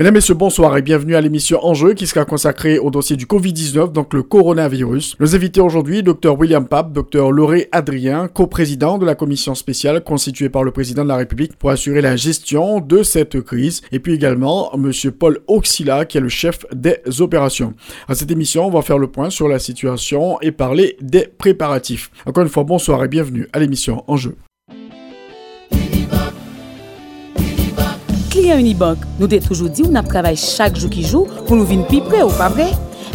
Mesdames et messieurs, bonsoir et bienvenue à l'émission Enjeu qui sera consacrée au dossier du Covid-19, donc le coronavirus. Nos invités aujourd'hui, Dr William Pape, Dr Lauré Adrien, coprésident de la commission spéciale constituée par le président de la République pour assurer la gestion de cette crise, et puis également monsieur Paul Oxilla qui est le chef des opérations. À cette émission, on va faire le point sur la situation et parler des préparatifs. Encore une fois, bonsoir et bienvenue à l'émission Enjeu. Client Unibank, nous avons toujours dit qu'on travaille chaque jour qui joue pour nous venir plus près, ou pas vrai?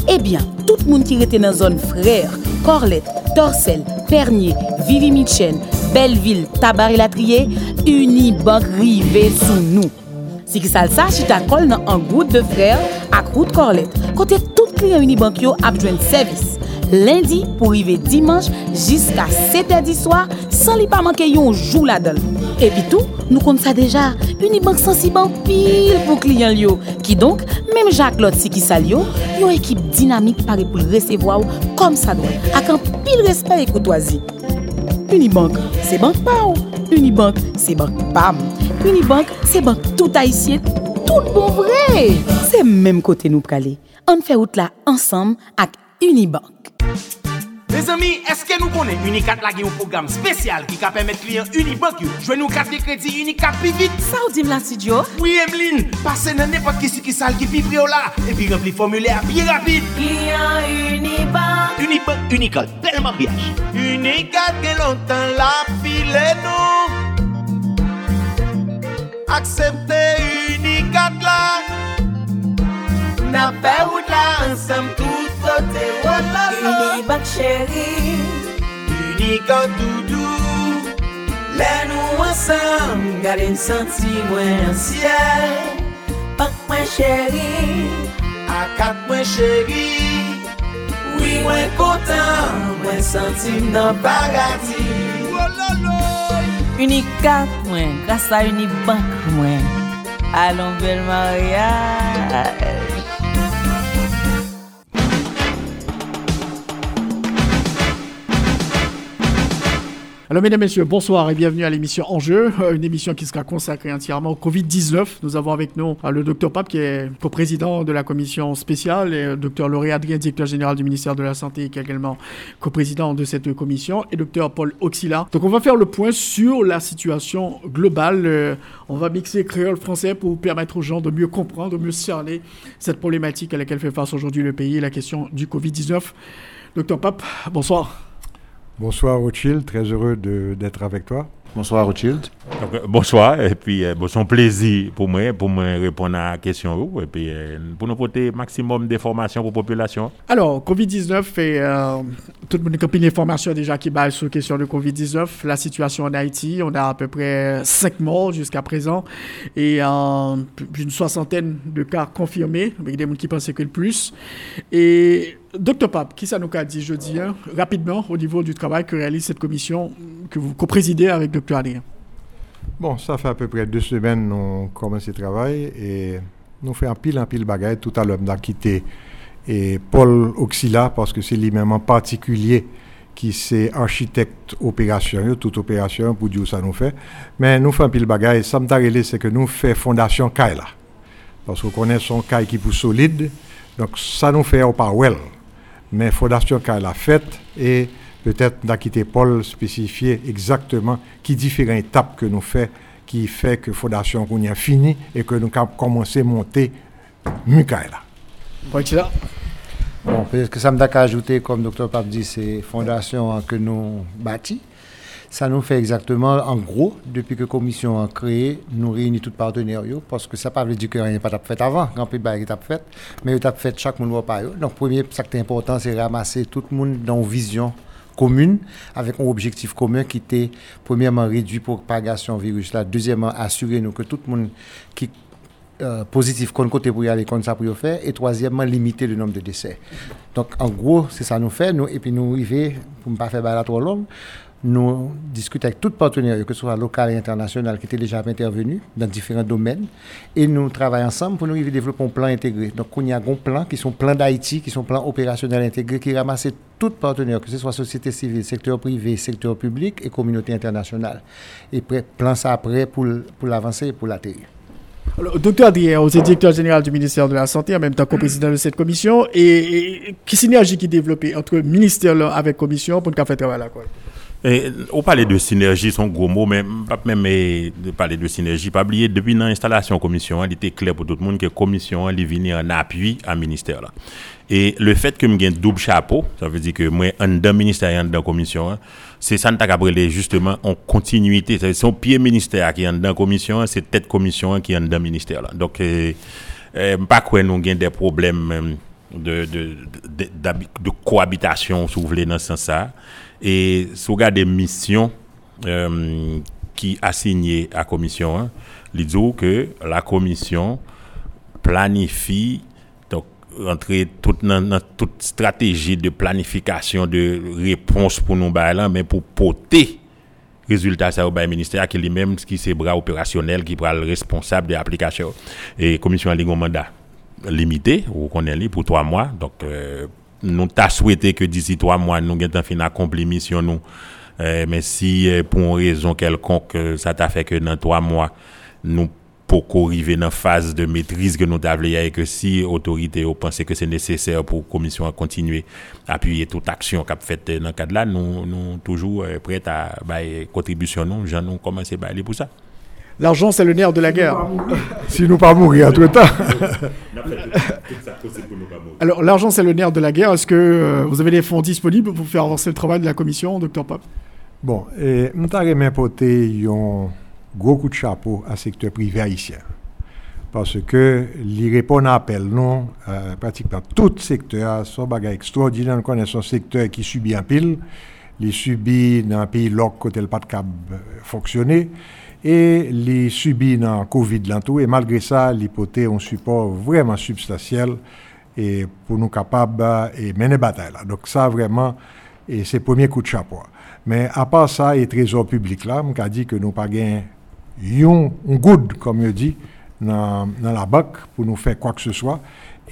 Eh bien, tout le monde qui était dans la zone Frère, Corlette, Torcel, Pernier, Vivi-Michel, Belleville, Tabar-et-Latrier, Unibank rivé sous nous. Si qui ça chita colle dans un groupe de Frères à route Corlette, côté tout client Unibank yo a besoin de service. Lundi pour arriver dimanche jusqu'à 7h du soir sans li pas manquer un jour là-dedans. Et puis tout, nous compte ça déjà. Unibank sensible pile pour clients yo qui donc même Jacques Lotte si qui salio, une équipe dynamique parée pour recevoir comme ça doit avec un pile respect et courtoisie. Unibank, c'est banque pao. Unibank, c'est banque pam. Unibank, c'est banque tout haïtien, tout bon vrai. C'est même côté nous praler. On fait route là ensemble avec Unibank. Mes amis, est-ce que nous connaissons Unicat la qui un programme spécial qui permet clients Unibank jouer nos cartes de crédit Unicat plus vite? Ça ou dit la studio? Oui, Emeline, passez dans n'importe qui sale qui pipe là et puis remplir formulaire bien rapide. Client Unibank. Unibank, Unicat, tellement bien. Unicat que longtemps la file nous. Acceptez Unicat là. N'a pas ou là ensemble tout. Unibank chérie, Unibank doudou. Là nous ensemble, gardez une senti moins ciel. Bank moins chérie, à quatre moins chérie. Oui moins content, moins senti dans paradis. Unibank moins, grâce à Unibank moins. Allons bel mariage. Alors mesdames et messieurs, bonsoir et bienvenue à l'émission Enjeu, une émission qui sera consacrée entièrement au Covid-19. Nous avons avec nous le Dr Pape qui est coprésident de la commission spéciale et Dr Lauré Adrien, directeur général du ministère de la Santé qui est également coprésident de cette commission et Dr Paul Oxilla. Donc on va faire le point sur la situation globale. On va mixer créole français pour permettre aux gens de mieux comprendre, de mieux cerner cette problématique à laquelle fait face aujourd'hui le pays, la question du Covid-19. Dr Pape, bonsoir. Bonsoir Rothschild, très heureux d'être avec toi. Bonsoir Rothschild. Bonsoir, et puis c'est un plaisir pour moi répondre à la question et puis pour nous porter maximum d'informations pour la population. Alors, Covid-19, et tout le monde a compilé l'information déjà qui base sur la question de Covid-19, la situation en Haïti, on a à peu près 5 morts jusqu'à présent et une soixantaine de cas confirmés, avec des gens qui pensaient que le plus. Et Dr Pape, qui ça nous a dit jeudi, hein, rapidement, au niveau du travail que réalise cette commission que vous co-présidez avec Dr Adrien? Bon, ça fait à peu près 2 semaines que nous commençons le travail et nous faisons en pile bagaille. Tout à l'heure, nous avons quitté et Paul Oxilla parce que c'est lui-même en particulier qui est architecte opérationnel, toute opération pour dire ça nous fait. Mais nous faisons en pile bagaille et ça me tarélé, c'est que nous faisons fondation CAI là. Parce qu'on connaît son CAI qui est solide, donc ça nous fait au parwell. Mais fondation CAI la fête et peut-être d'acquitter Paul spécifier exactement qui différentes étapes que nous faisons, qui fait que fondation qu'on y a fini et que nous avons commencé à monter Mukaela. Bon, peut-être que ça me d'accord ajouter, comme Dr Pape dit, c'est fondation que nous bâtis. Ça nous fait exactement, en gros, depuis que la commission a créé, nous réunit tous les partenaires, parce que ça ne veut pas dire qu'il n'y a pas fait avant, grand peu de bail est fait, mais il a fait chaque monde par eux. Donc, premier, ça qui est important, c'est ramasser tout le monde dans vision commune avec un objectif commun qui était premièrement réduire la propagation du virus là, deuxièmement assurer nous que tout le monde qui positif qu'on côté pour y aller comme ça pour y faire et troisièmement limiter le nombre de décès. Donc en gros, c'est ça nous fait nous et puis nous arriver pour ne pas faire balade trop long. Nous discutons avec tous les partenaires, que ce soit local et international, qui étaient déjà intervenus dans différents domaines. Et nous travaillons ensemble pour nous développer un plan intégré. Donc, il y a un plan qui sont plans d'Haïti, qui sont plans opérationnels intégrés, qui ramassent tous les partenaires, que ce soit société civile, secteur privé, secteur public et communauté internationale. Et plan ça après pour l'avancer et pour l'atterrir. Alors, Dr Adrien, vous êtes directeur général du ministère de la Santé, en même temps que président de cette commission. Et quelle synergie qui est développée entre le ministère avec la commission pour nous faire travailler à la quoi? Et, on parlait de synergie, son gros mot, mais pas même parler de synergie. Pas oublier, depuis l'installation de la commission, il était clair pour tout le monde que la commission est venue en appui à ministère. Là. Et le fait que j'ai un double chapeau, ça veut dire que moi, en d'un ministère et en d'un commission, c'est ça que j'ai justement en continuité. C'est son pied ministère qui est en d'un commission, c'est tête commission qui est en d'un ministère. Là. Donc, pas quoi nous avons des problèmes de cohabitation, si vous voulez, dans ce sens-là. Et si vous regardez les missions qui assignées à la commission, hein, ils disent que la commission planifie, donc entrer dans toute stratégie de planification de réponse pour nous, mais pour porter résultat ça au ministère qui lui-même qui c'est bras opérationnel qui prend le responsable de l'application. Et la commission a un mandat limité, vous connaissez, pour 3 mois, donc nous t'a souhaité que d'ici 3 mois nous gagnons fin accompli mission nous mais si pour une raison quelconque ça t'a fait que dans 3 mois nous pour arriver dans phase de maîtrise que nous t'avons et que si autorité au penser que c'est nécessaire pour commission à continuer appuyer toute action qu'a faite dans le cadre là nous toujours prêt à contribution nous j'en nous commencer aller pour ça. L'argent, c'est le nerf de la guerre. Si nous pas mourir, entre-temps. Alors, l'argent, c'est le nerf de la guerre. Est-ce que vous avez des fonds disponibles pour faire avancer le travail de la commission, Dr Pape? Bon, nous avons apporté un gros coup de chapeau au secteur privé haïtien. Parce que les répondent à appel, non, pratiquement tout secteur, son bagage extraordinaire, nous connaissons un secteur qui subit en pile. Il subit dans un pays l'autre côté le pas de cap fonctionner. Et les subit dans le Covid l'entour et malgré ça, l'hypothèse un support vraiment substantiel et pour nous capables de mener bataille. Donc ça vraiment, et c'est le premier coup de chapeau. Mais à part ça, et trésor public là, on a dit que nous n'avons pas gagné un good, comme je dis, dans la banque pour nous faire quoi que ce soit.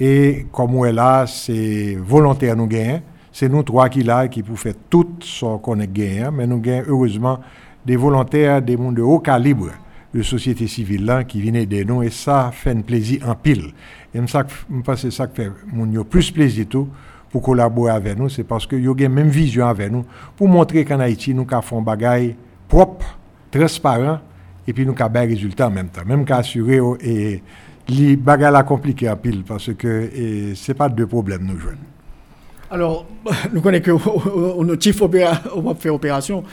Et comme on est là, c'est volontaire nous gagner. C'est nous trois qui là qui pour faire tout ce qu'on a gagné. Mais nous gagnons heureusement des volontaires, des mondes de haut calibre de société civile là qui viennent aider nous et ça fait un plaisir en pile. Et je pense que ça fait mon plus plaisir tout pour collaborer avec nous, c'est parce que yo gen même vision avec nous pour montrer qu'en Haïti nous ka font bagay propre, transparent et puis nous ka bay résultat en même temps. Même ka assurer et li bagay la compliqué en pile parce que c'est pas deux problèmes nous jeunes. Alors, nous connaissons que nos chiffres on fait opération.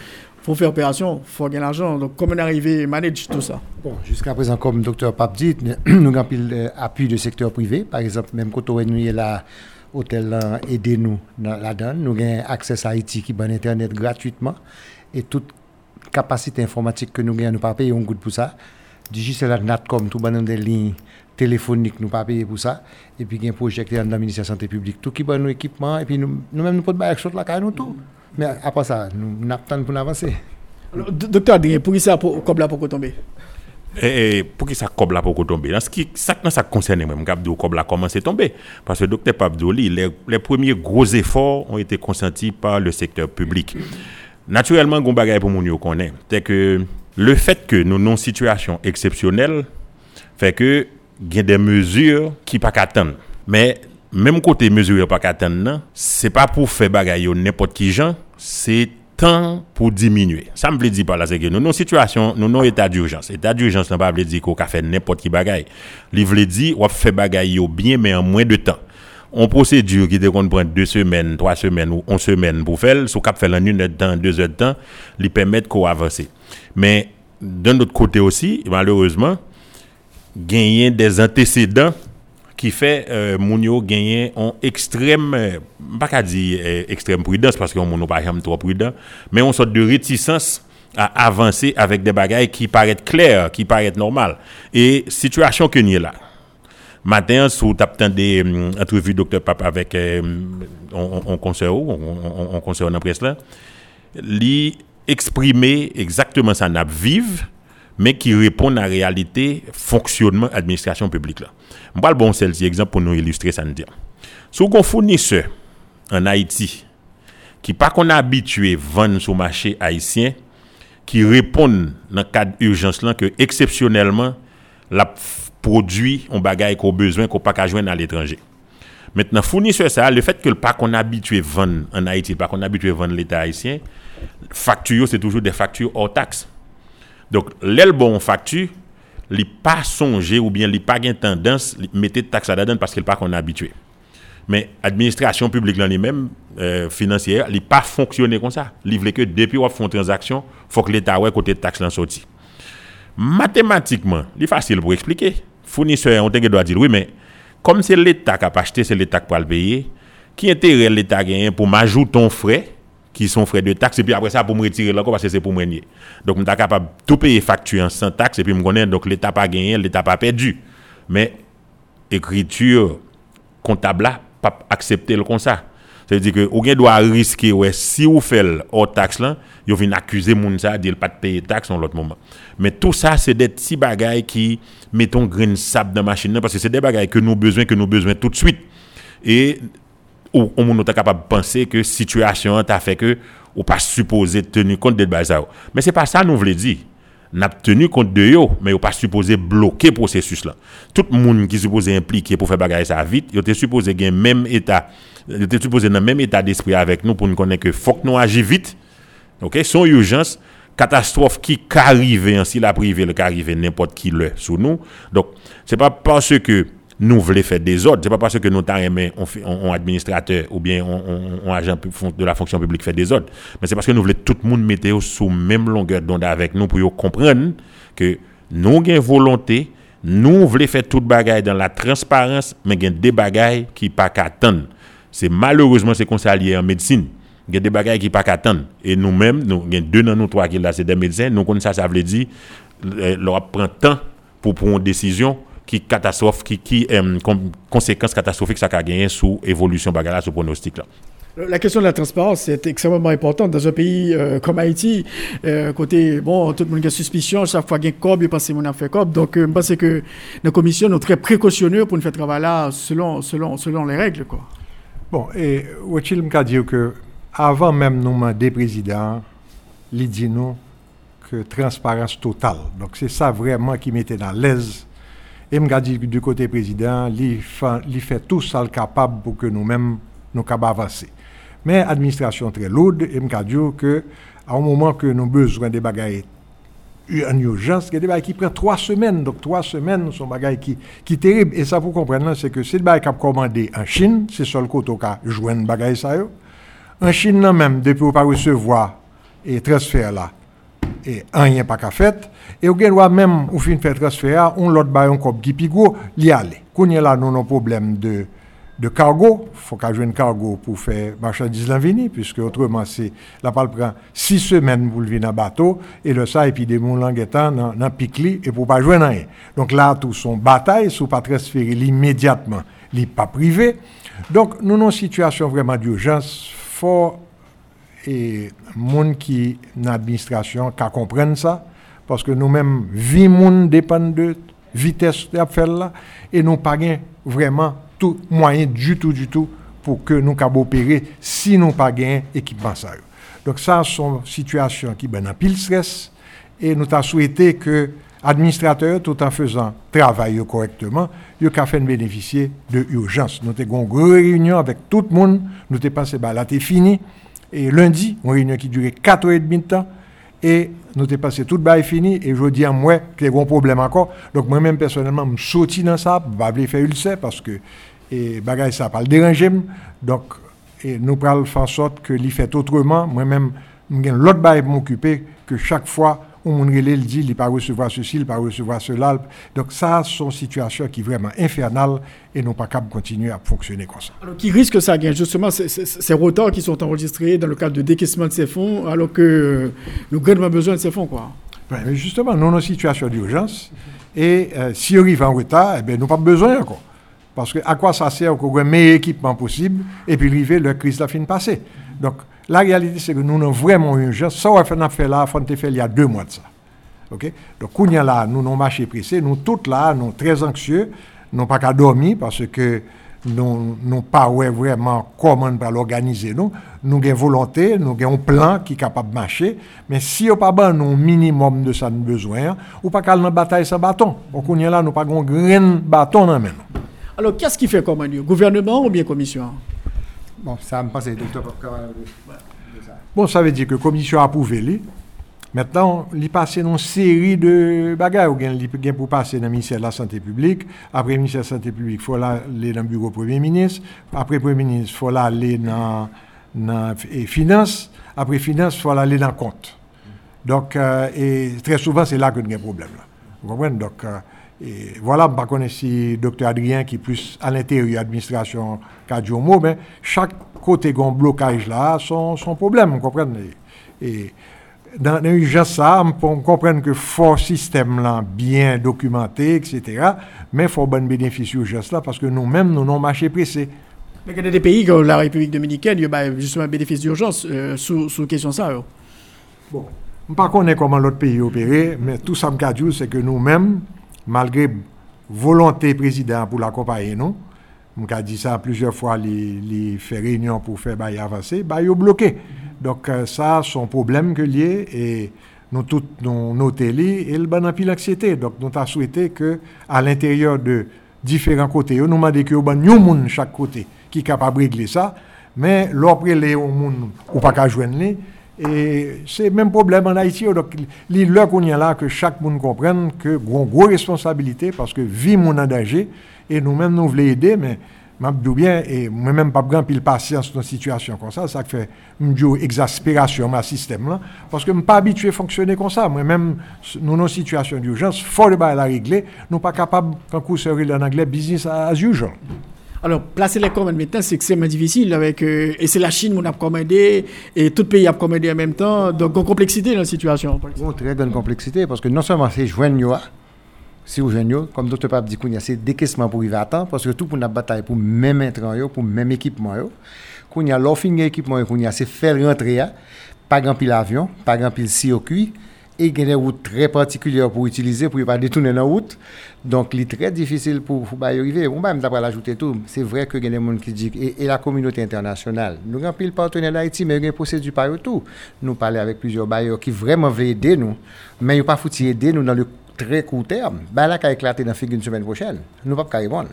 Pour faire opération, il faut gagner l'argent. Donc, comment arriver à manager tout ça? Bon, jusqu'à présent, comme le Dr Pape dit, nous avons l'appui du secteur privé. Par exemple, même quand nous sommes là, l'hôtel aide nous dans la donne. Nous avons accès à Haïti qui est sur Internet gratuitement. Et toute capacité informatique que nous avons, nous ne pas payer un goût pour ça. Digicel, Natcom, tout bon des lignes téléphoniques, nous ne pas payer pour ça. Et puis, il y a un projet dans le ministère de la Santé publique. Tout qui est nos équipements. Et puis, nous-mêmes, nous pouvons faire la caille, nous tout. Mais après ça, nous attendons pour avancer. Docteur Adrien, pour qui ça cobla pour tomber? Pour qui ça cobla pour tomber? Dans ce qui ça concerne même Gabdou cobla comment c'est tombé? Parce que docteur Pabdouli, les premiers gros efforts ont été consentis par le secteur public. Naturellement, gon bagay pour moun yo connaît, c'est que le fait que nous non situation exceptionnelle fait que gen des mesures qui pas attendre. Mais même côté mesure pas qu'attendre, c'est pas pour faire bagaille n'importe qui gens, c'est temps pour diminuer. Ça me veut dire par là c'est que nous non situation, nous non état d'urgence. État d'urgence n'a pas veut dire qu'on peut faire n'importe qui bagaille. Il veut dire on fait bagaille bien mais en moins de temps. On procédure qui te prend 2 semaines, 3 semaines ou 11 semaines pour faire, sous cap faire en 1 heure de temps, 2 heures de temps, lui permettre qu'on avancer. Mais d'un autre côté aussi, malheureusement, gagner des antécédents qui fait mounio gagner en extrême pas qu'à dire extrême prudence parce qu'on mounio pas jamais trop prudent, mais on sorte de réticence à avancer avec des bagailles qui paraissent claires, qui paraissent normales. Et situation que n'y est là. Matin, sous tapant des entrevues docteur Pape avec on conseil on conseil en presse là, lui exprimer exactement ça n'a vive mais qui répond à la réalité fonctionnement administration publique là. On parle bon celle-ci exemple pour nous illustrer ça nous dire. Sous qu'on fournisseur en Haïti qui pas qu'on habitué vendre sur marché haïtien qui répondent dans cadre urgence là que exceptionnellement la produit on bagaille qu'on besoin qu'on pas qu'à joindre à l'étranger. Maintenant fournisseur ça le fait que le pas qu'on habitué vendre en Haïti, pas qu'on habitué vendre l'état haïtien, facture c'est toujours des factures hors taxe. Donc l'elbon facture, il pas songer ou bien il pas gain tendance mettre taxe à dedans parce qu'il pas qu'on habitué. Mais administration publique là lui-même financière, il pas fonctionner comme ça. Il veut que depuis on font transaction, faut que l'état ouais côté taxe l'en sorti. Mathématiquement, il est facile pour expliquer. Fournisseur, on doit dire oui, mais comme c'est l'État qui a acheté, c'est l'État qui va le payer. Qui intérêt l'État gagne pour m'ajouter ton frais, qui sont frais de taxes, et puis après ça, pour me retirer là, parce que c'est pour me nier. Donc, on est capable de tout payer facture sans taxe, et puis me connaître, donc l'État pas gagné, l'État pas perdu. Mais écriture comptable là, pas accepter le comme ça. C'est-à-dire que aucun doit risquer ouais si ou fait hors taxe là, ils viennent accuser moun ça dire pas de payer taxe en l'autre moment. Mais tout ça c'est des petits bagailles qui mettons grain sable dans machine parce que c'est des bagailles que nous besoin tout de suite. Et on on est capable de penser que situation t'a fait que ou pas supposé tenir compte de bazar. Mais c'est pas ça nous voulons dire. N'a tenu compte de yo mais ou pas supposé bloquer processus là. Tout monde qui supposé impliqué pour faire bagaille ça vite, yo était supposé gain même état. Ils étaient supposés dans le même état d'esprit avec nous pour nous connaître que faut que nous agissions vite. OK, son urgence, catastrophe qui arrive ainsi la privé le arrive n'importe qui le sous nous. Donc, c'est pas parce que nous voulons faire des ordres, c'est pas parce que nous t'aimer on administrateur ou bien on agent de la fonction publique fait des ordres, mais c'est parce que nous voulons tout le monde mettre sous même longueur d'onde avec nous pour comprendre que nous gain volonté, nous voulons faire toute bagaille dans la transparence, mais gain des bagailles qui pas qu'attendre. C'est malheureusement c'est conseillé en médecine. Il y a des bagages qui pas qu'attendre et nous-mêmes nous il y a deux dans nous trois qui là c'est des médecins nous connaissons ça veut dire leur prend temps pour prendre une décision qui catastrophe qui conséquences catastrophiques ça qu'a gagné sous évolution bagaille là sous pronostic là. La question de la transparence est extrêmement importante dans un pays comme Haïti. Côté, bon, tout le monde a suspicion, chaque fois qu'il y a un corps, il pense que mon a fait corps. Donc, je pense que nos commissions sont très précautionneuses pour nous faire travailler là selon les règles, quoi. Bon, et Wachil m'a dit que avant même nous des présidents, il dit nous que transparence totale. Donc c'est ça vraiment qui mettait dans l'aise. Et m'a dit que du côté président, il fait tout ça le capable pour que nous-mêmes nous capables avancer. Mais administration très lourde et m'a dit que à un moment que nous besoin des bagailles en urgence, des bagailles qui prend 3 semaines. Donc 3 semaines sont bagailles qui terrible. Et ça vous comprenez, c'est que c'est des bagailles qui ont commandé en Chine, c'est seul côté qui a joué une bagaille ça. En Chine non même, depuis qu'on pas recevoir et transfert là, et rien pas qu'à faire. Et au Guénois même, on fait faire transfert, on l'autre bagaille encore qui pigo, l'y aller. Qu'on y a là non un problème de cargo, faut qu'à jouer un cargo pour faire marchandise l'envini, puisque autrement, c'est, la parle prend 6 semaines pour le venir en bateau, et le ça, et puis des moulins guettant, dans picli, et pour pas jouer rien. Donc là, tout son bataille, sous pas transférer immédiatement, li pas privé. Donc, nous, non, situation vraiment d'urgence, fort, et, monde qui, dans l'administration, qu'à comprendre ça, parce que nous-mêmes, vie monde dépend de vitesse d'affaire là, et nous pas gain vraiment tout moyen du tout pour que nous puissions opérer si nous n'avons pas gagné équipement. Donc ça, c'est une situation qui ben en pile stress et nous avons souhaité que l'administrateur, tout en faisant travail correctement, nous puissions bénéficier de l'urgence. Nous avons une grande réunion avec tout le monde, nous avons pensé que là, c'est fini. Et lundi, une réunion qui durait 4h30 de temps et nous avons passé tout le bail fini et je dis à moi qu'il y a un problème encore. Donc moi-même, personnellement, je suis sorti dans ça, je vais faire ulcère parce que et bagaille ça pas le déranger donc et nous pral faire en sorte que l'y fait autrement moi-même l'autre bail m'occuper que chaque fois où on dit, il ne peut pas recevoir ceci, il ne peut pas recevoir cela. Donc ça, c'est une situation qui est vraiment infernale et non pas capable de continuer à fonctionner comme ça. Alors, qui risque ça, justement, ces retards qui sont enregistrés dans le cadre de décaissement de ces fonds, alors que le gouvernement a besoin de ces fonds, quoi. Ouais, mais justement, nous sommes en situation d'urgence et si on arrive en retard, eh bien, nous n'avons pas besoin encore. Parce que à quoi ça sert qu'on ait le meilleur équipement possible et puis arriver, la crise la fin de passer. Donc, la réalité, c'est que nous avons vraiment une urgence. Ça, on a fait là, on a fait il y a 2 mois de ça. Okay? Donc, on a là, nous avons marché pressé, nous tous là, nous sommes très anxieux, nous n'avons pas qu'à dormir parce que nous n'avons pas vraiment comment nous l'organiser. Nous avons une volonté, nous avons un plan qui est capable de marcher, mais si nous n'avons pas un minimum de ça nous besoin, nous n'avons pas qu'à la bataille sans bâton. Donc, on a là, nous n'avons pas un bâton dans la. Alors, qu'est-ce qui fait comme le gouvernement ou bien commission? Bon, ça me passe, docteur. Bon, ça veut dire que la commission a approuvé lui. Maintenant, il passe dans une série de bagages. Il y a pour passer dans le ministère de la Santé publique. Après le ministère de la Santé publique, il faut aller dans le bureau du Premier ministre. Après le Premier ministre, il faut aller dans les finances. Après les finances, il faut aller dans le compte. Donc, et très souvent, c'est là que nous avons un problème. Là. Vous comprenez? Donc, et voilà, je connais si docteur Adrien qui est plus à l'intérieur de l'administration qu'à Diomo, mais chaque côté qu'on blocage là, son problème, vous comprenez. Et dans l'urgence, ça, on comprend que fort système là, bien documenté, etc., mais il faut bon bénéfice d'urgence là, parce que nous-mêmes, nous n'avons marché pressé. Mais il y a des pays comme la République dominicaine, il y a justement un bénéfice d'urgence sous question ça. Bon, je ne sais pas comment l'autre pays opère, mais tout ça me dit, c'est que nous-mêmes, malgré volonté président pour l'accompagner, non? On a dit ça plusieurs fois, les faire réunion pour faire avancer, ils ont bloqué. Donc ça, c'est un problème que lié et nous tous nous notons et le bon pile anxiété. Donc nous avons souhaité que à l'intérieur de différents côtés, nous demandons que bon nous monde chaque côté qui capable régler ça, mais l'auprès les monde ou pas qu'à joindre les. Et c'est le même problème en Haïti. Donc, il y a là que chaque monde comprenne que nous avons une responsabilité parce que vie mon en danger et nous-mêmes nous voulons aider, mais je bien et moi-même pas grand pile patience dans une situation comme ça. Ça fait une exaspération ma système là parce que je ne suis pas habitué à fonctionner comme ça. Moi-même, nous avons une situation d'urgence, fort de bail à régler, nous ne sommes pas capables, quand vous serez en anglais, business as usual. Alors, placer les commandes maintenant, c'est extrêmement difficile. Et c'est la Chine qui a commandé, et tout le pays a commandé en même temps. Donc, une complexité dans la situation. Une très grande complexité, parce que non seulement c'est joigneux, si vous joignez, comme le docteur Pape dit, c'est décaissement pour y attendre, parce que tout pour la bataille, pour même intrant, pour même équipement. Quand il y a l'offre d'équipement, c'est faire rentrer, pas grand pile avion, pas grand pile circuit. Et il y a des routes très particulières pour utiliser, pour ne pas détourner la route. Donc, il est très difficile pour y arriver. On va même d'après l'ajouter tout. C'est vrai que il y a des gens qui disent, et la communauté internationale, nous avons le partenaire d'Haïti, mais il y a des procédures par tout. Nous parlons avec plusieurs bailleurs qui vraiment veulent aider nous, mais ils n'ont pas foutu aider nous dans le très court terme. Bah là, qui a éclaté dans la figure une semaine prochaine. Nous ne pouvons pas répondre.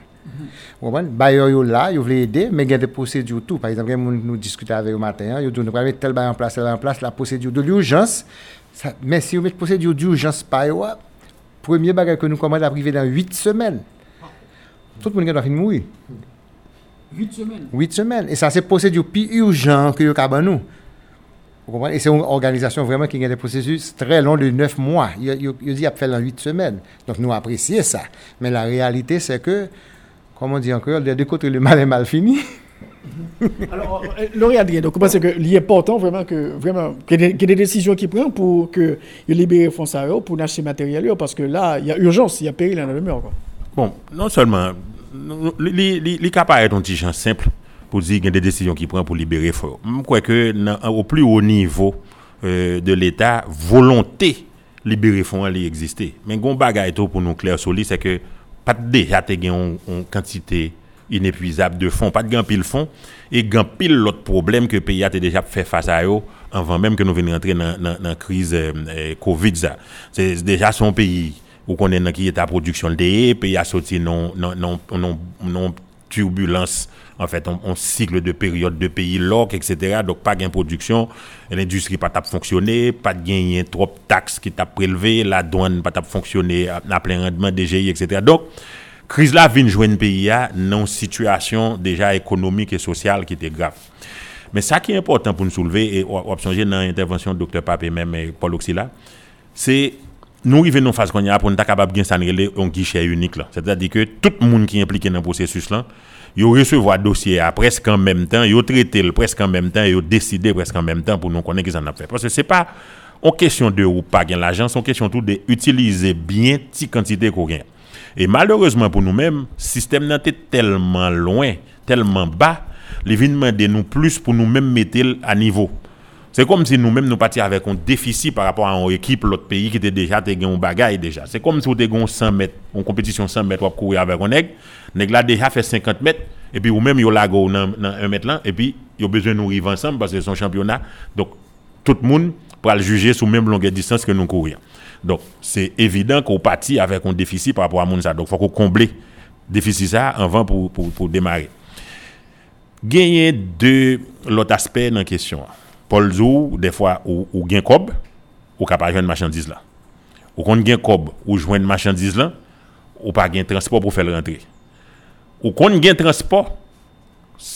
Bailleurs sont là, ils veulent aider, mais il y a des procédures tout. Par exemple, nous discutons avec eux matin, ils disent, nous allons mettre tel bail en place, la procédure de l'urgence. Ça, mais si vous mettez procédure d'urgence par là, premier bagage que nous commandons à privé dans 8 semaines. Tout le monde doit finir de mourir. 8 semaines. 8 semaines. Et ça, c'est procédure plus urgente que nous avons. Vous comprenez? Et c'est une organisation vraiment qui a des processus très longs de 9 mois. Il dit qu'il a fait dans 8 semaines. Donc nous apprécions ça. Mais la réalité, c'est que, comme on dit encore, des deux côtés, le mal est mal fini. Alors, Lauré Adrien, donc, vous pensez qu'il est important vraiment qu'il y ait des décisions qui prennent pour que libérer fonds pour acheter matériel, parce que là, il y a urgence, il y a péril dans la demeure. Bon, non seulement, les capables est un petit gens simple pour dire qu'il y a des décisions qui prennent pour libérer fonds. Je crois que au plus haut niveau de l'État, volonté libérer fonds existe. Mais gon bagay tout pour nous clair sur lui, c'est que pas déjà te gen une quantité inépuisable de fonds, pas de grand pile fonds et grand pile l'autre problème que le pays a déjà fait face à eux avant même que nous venions entrer dans la crise Covid. Ça. C'est déjà son pays où on est dans qui est à production de pays a sorti non turbulence, en fait on cycle de période de pays lock, etc. Donc pas de production, l'industrie pas tape fonctionner, pas de gain trop taxes qui tape prélevé, la douane pas tape fonctionner à plein rendement DGI, etc. Donc crise là vient jouer un pays à non situation déjà économique et sociale qui était grave. Mais ça qui est important pour nous soulever et observer dans l'intervention de Dr Pape et même Paul Oxilla, c'est nous arrivons dans phase qu'on y a pour nous capable de gagner un guichet unique là. C'est-à-dire que tout le monde qui est impliqué dans le processus là, ils recevoir dossier à presque en même temps, ils traiter le presque en même temps, ils décider presque en même temps pour nous connaître qu'ils en a fait. Parce que c'est pas en question de ou pas gain l'argent, c'est en question tout de utiliser bien petite quantité qu'on gagne. Et malheureusement pour nous-mêmes, système n'était tellement loin, tellement bas, les vient demander nous plus pour nous-mêmes mettre à niveau. C'est comme si nous-mêmes nous partions avec un déficit par rapport à une équipe l'autre pays qui était déjà te gagne un bagaille déjà. C'est comme si vous te gagne 100 mètres, en compétition 100 mètres, vous courir avec un nèg là déjà fait 50 mètres et puis vous même yo la go dans 1 mètre là et puis yo besoin nous rive ensemble parce que c'est son championnat. Donc tout le monde pour le juger sous même longueur distance que nous courir. Donc c'est évident qu'on partit avec un déficit par rapport à monde ça. Donc faut qu'on combler déficit ça avant pour démarrer. Gagner de l'autre aspect dans question. Paul Zou, des fois, ou gain cob, ou capable joindre marchandise là. Ou quand gain cob, ou joindre marchandise là, ou pas gain transport pour faire rentrer. Ou quand gain transport,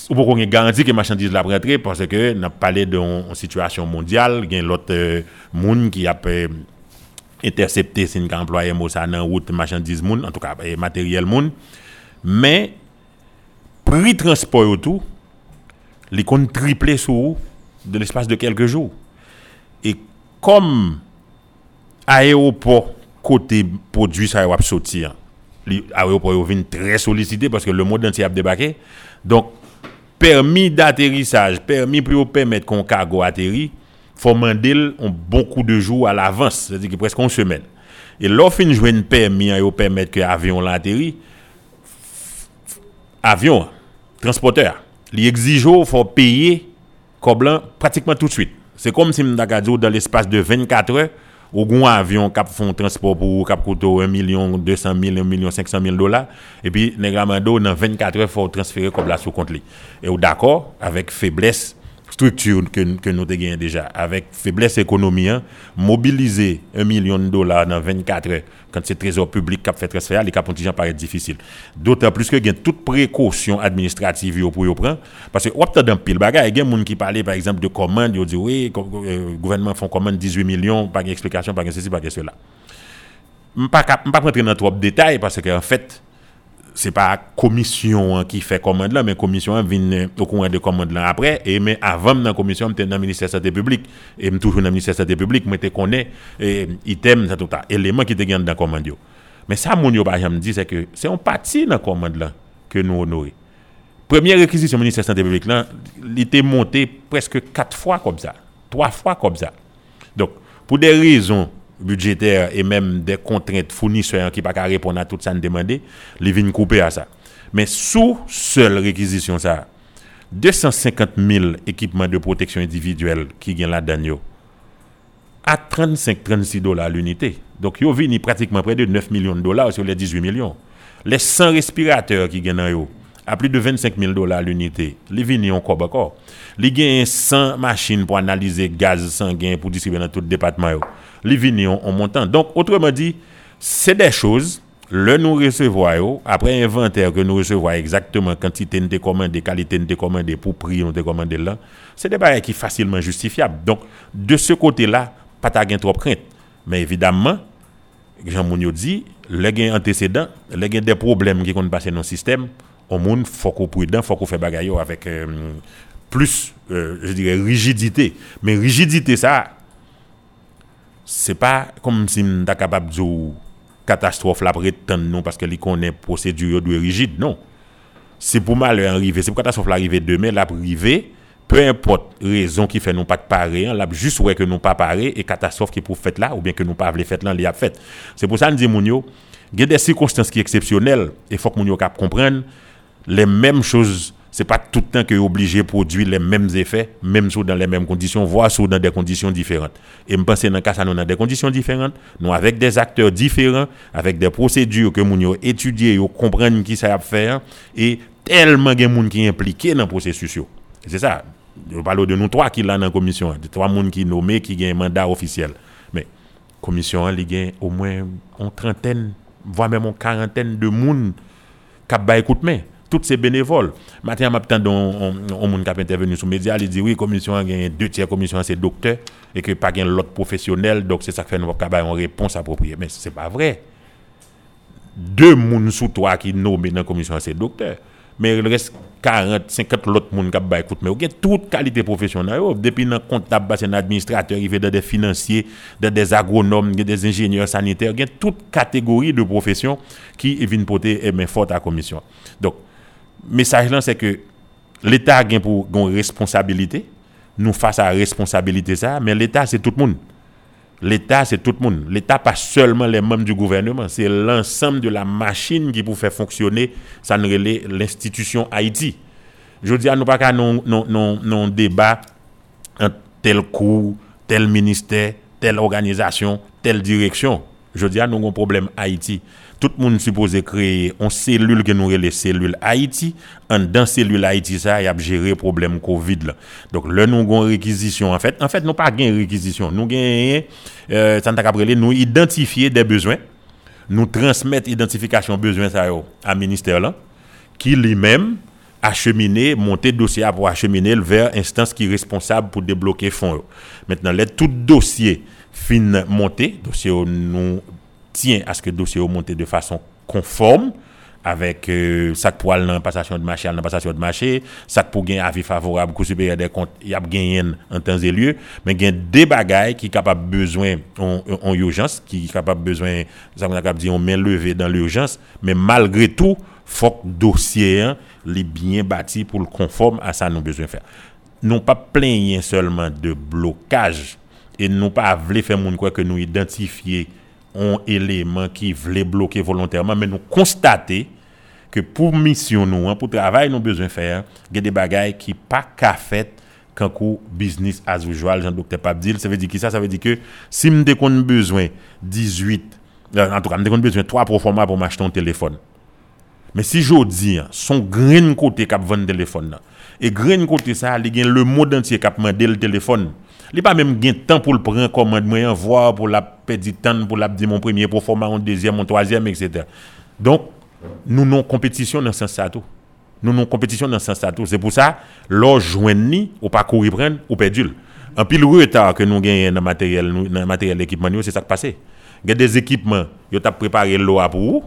ou pour qu'on garantit que marchandise là rentrer parce que n'a parlé d'une situation mondiale, gain l'autre monde qui a intercepté sin ka employé mot ça dans route marchandise monde, en tout cas matériel monde, mais prix transport et tout, les qu'on triplé sous de l'espace de quelques jours. Et comme aéroport côté produit ça va sortir, l'aéroport vient très sollicité parce que le monde entier a débarqué. Donc permis d'atterrissage, permis pour permettre qu'on cargo atterri, faut demander un bon coup de jour à l'avance, c'est-à-dire presque une semaine. Et lorsqu'on joue un permis pour permettre que avion l'atterri, avion transporteur, il exige faut payer Coblan pratiquement tout de suite. C'est comme si m'dagadio dans l'espace de 24 heures, au gon avion cap font transport pour cap coûte 1 200 000 $1 500 000 et puis négamando dans 24 heures faut transférer cobla sur compte li. Et ou d'accord avec faiblesse structure que nous te gagne déjà avec faiblesse économique hein, mobiliser $1 million dans 24 heures quand c'est trésor public cap fait transfert les cap gens paraît difficile. D'autant plus que gagne toute précaution administrative yo pour yo prendre parce que on dans pile bagaille gagne monde qui parler par exemple de commande yo dit oui gouvernement font commande 18 millions pas explication pas ceci pas cela. M'pa rentrer dans trop de détails parce que en fait c'est pas commission qui fait commande là mais commission vient au courant de commande là après et mais avant dans commission m'était dans ministère santé publique et toujours dans ministère santé publique m'était connaît item ça tout ça élément qui était gagne dans commande yo mais ça mon yo pas jamais dit c'est que c'est on partie dans commande là que nous honorer première réquisition ministère santé publique là il était monté presque 4 fois comme ça 3 fois comme ça donc pour des raisons budgétaire et même des contraintes fournisseurs qui pas qu'à répondre à tout ça demandé, les vinn couper à ça. Mais sous seule réquisition ça, 250 000 équipements de protection individuelle qui gagne la donne à $35-36 l'unité. Donc yo vinn pratiquement près de $9 millions sur les 18 millions. Les 100 respirateurs qui gagnent yo à plus de $25 000 l'unité. Les vinn en cob encore. Les gagne 100 machines pour analyser gaz sanguin pour distribuer dans tout département yo. Les vignerons en montant. Donc, autrement dit, c'est des choses, le nous recevons, après inventaire que nous recevons exactement quantité de commandé, qualité de commandé, pour prix de commandé là, c'est des bagages qui sont facilement justifiables. Donc, de ce côté-là, pas de trop crainte. Mais évidemment, Jean Mounio dit, les gains antécédents, les gains des problèmes qui sont passés dans le système, au monde, il faut qu'on prudent, il faut qu'on fait bagaille avec plus, je dirais, rigidité. Mais rigidité, ça, c'est pas comme si on est capable de catastrophe la prétendre non parce que les connaît procédure de rigide non c'est pour malheur arriver c'est pour catastrophe l'arrivée demain la privé peu importe raison qui fait non pas pareil hein, là juste ouais que non pas pareil et catastrophe qui pour fait là ou bien que nous pas veut fait là il a fait c'est pour ça on dit moun yo il y a des circonstances qui exceptionnelles et faut que moun yo cap comprendre les mêmes choses c'est pas tout le temps que obligé produire les mêmes effets même sous dans les mêmes conditions voire sous dans des conditions différentes et me penser dans cas ça nous dans des conditions différentes nous avec des acteurs différents avec des procédures que moun yo étudier yo comprendre qui ça a faire et tellement gen moun qui impliqué dans processus yo c'est ça je parle de nous trois qui là dans commission de trois moun qui nommé qui gagne mandat officiel mais commission li gagne au moins une trentaine voire même une quarantaine de moun qui ba écoute mais tous ces bénévoles. Maintenant, on monde qui a intervenu sur les médias, il dit oui, commission a gagné 2/3 commission, c'est docteur, et que pas gagné l'autre professionnel, donc c'est ça qui fait nous avoir une réponse appropriée. Mais c'est pas vrai. 2 personnes sous toi qui nommé dans la commission, c'est docteur. Mais il reste 40, 50 autres personnes qui ont écouté. Mais il y a toute qualité professionnelle. Depuis un comptable, un administrateur, il y a des financiers, des agronomes, des ingénieurs sanitaires. Il y a toute catégorie de professions qui viennent porter main forte à la commission. Donc, le message là, c'est que l'État a une responsabilité. Nous face à la responsabilité, ça, mais l'État, c'est tout le monde. L'État, c'est tout le monde. L'État, pas seulement les membres du gouvernement, c'est l'ensemble de la machine qui pour faire fonctionner ça ne relève l'institution Haïti. Je dis à nous pas qu'à non débat entre tel cours, tel ministère, telle organisation, telle direction. Je dis à nous un problème Haïti. Tout le monde supposé créer une cellule que nous relève cellule Haïti. Dans cellule Haïti ça, il y a gérer problème Covid là. Donc là nous avons réquisition en fait nous pas gain réquisition, nous gain ça t'a après nous identifier des besoins, nous transmettre identification besoin ça à ministère là qui lui-même acheminer, monter dossier pour acheminer vers instance qui est responsable pour débloquer fonds. Maintenant là tout dossier fin monté, dossier nous tient à ce que le dossier monte de façon conforme avec sac pour aller dans la passation de marché, sac pour gagner avis favorable, coût supérieur des comptes, il y a gagné en temps et lieu, mais il y a des bagailles qui capable besoin en urgence, qui capable besoin, ça on a capable dire on met levé dans l'urgence, mais malgré tout, faut que dossier les bien bâti pour le conforme à ça nous besoin faire. Non pas plaigner seulement de blocage et non pas vouloir faire monde quoi que nous identifier ont éléments qui voulaient bloquer volontairement, mais nous constater que pour mission nous, pour travail nous besoin faire, il y a des bagailles qui pas qu'à fait quand coup business as usual, Jean Docteur Pabdil, ça veut dire que si me déconne besoin 18 en tout cas me déconne besoin 3 proforma pour m'acheter un téléphone. Mais si jodi son green côté cap vendre téléphone là et green côté ça il gagne le monde entier cap mandé le téléphone. Il pas même gain temps pour le prendre commande moyen voir pour la perdre temps pour la dire mon premier performant mon deuxième mon troisième etc. Donc nous non compétition dans sens ça tout. C'est pour ça l'on joindni ou pas courir prendre ou perdul. En pile retard que nous gagnons dans matériel équipement c'est ça qui passé. Il y a des équipements yo t'a préparé l'eau pour vous,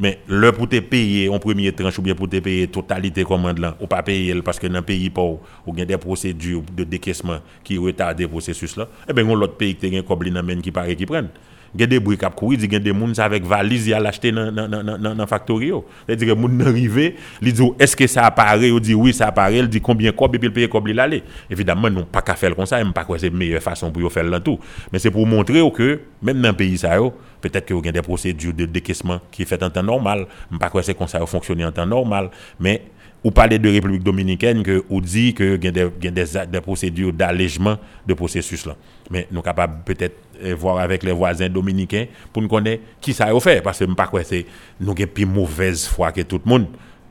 mais le pour te payer en premier tranche ou bien pour te payer totalité commande là ou pas payer parce que dans pays pas ou gain des procédures de décaissement qui retardent le processus là et ben on l'autre pays qui gain coblin dans men qui paraît qui prennent gain des bruit cap courir dit gain des monde avec valise y a l'acheter dans factory yo c'est-à-dire que monde arrivé il dit est-ce que ça apparaît il dit oui ça apparaît il dit combien cob et puis il paye cob l'aller évidemment non pas qu'à faire comme ça même pas quoi c'est meilleure façon pour faire là tout mais c'est pour montrer que même dans pays ça yo peut-être que vous avez des procédures de décaissement qui est fait en temps normal, pas quoi c'est comme ça fonctionner en temps normal, mais vous parlez de République dominicaine que vous dit que vous avez des procédures d'allègement de processus là. Mais nous capable peut-être voir avec les voisins dominicains pour nous connaître qui ça a fait parce que pas quoi c'est nous gain plus mauvaise foi que tout le monde.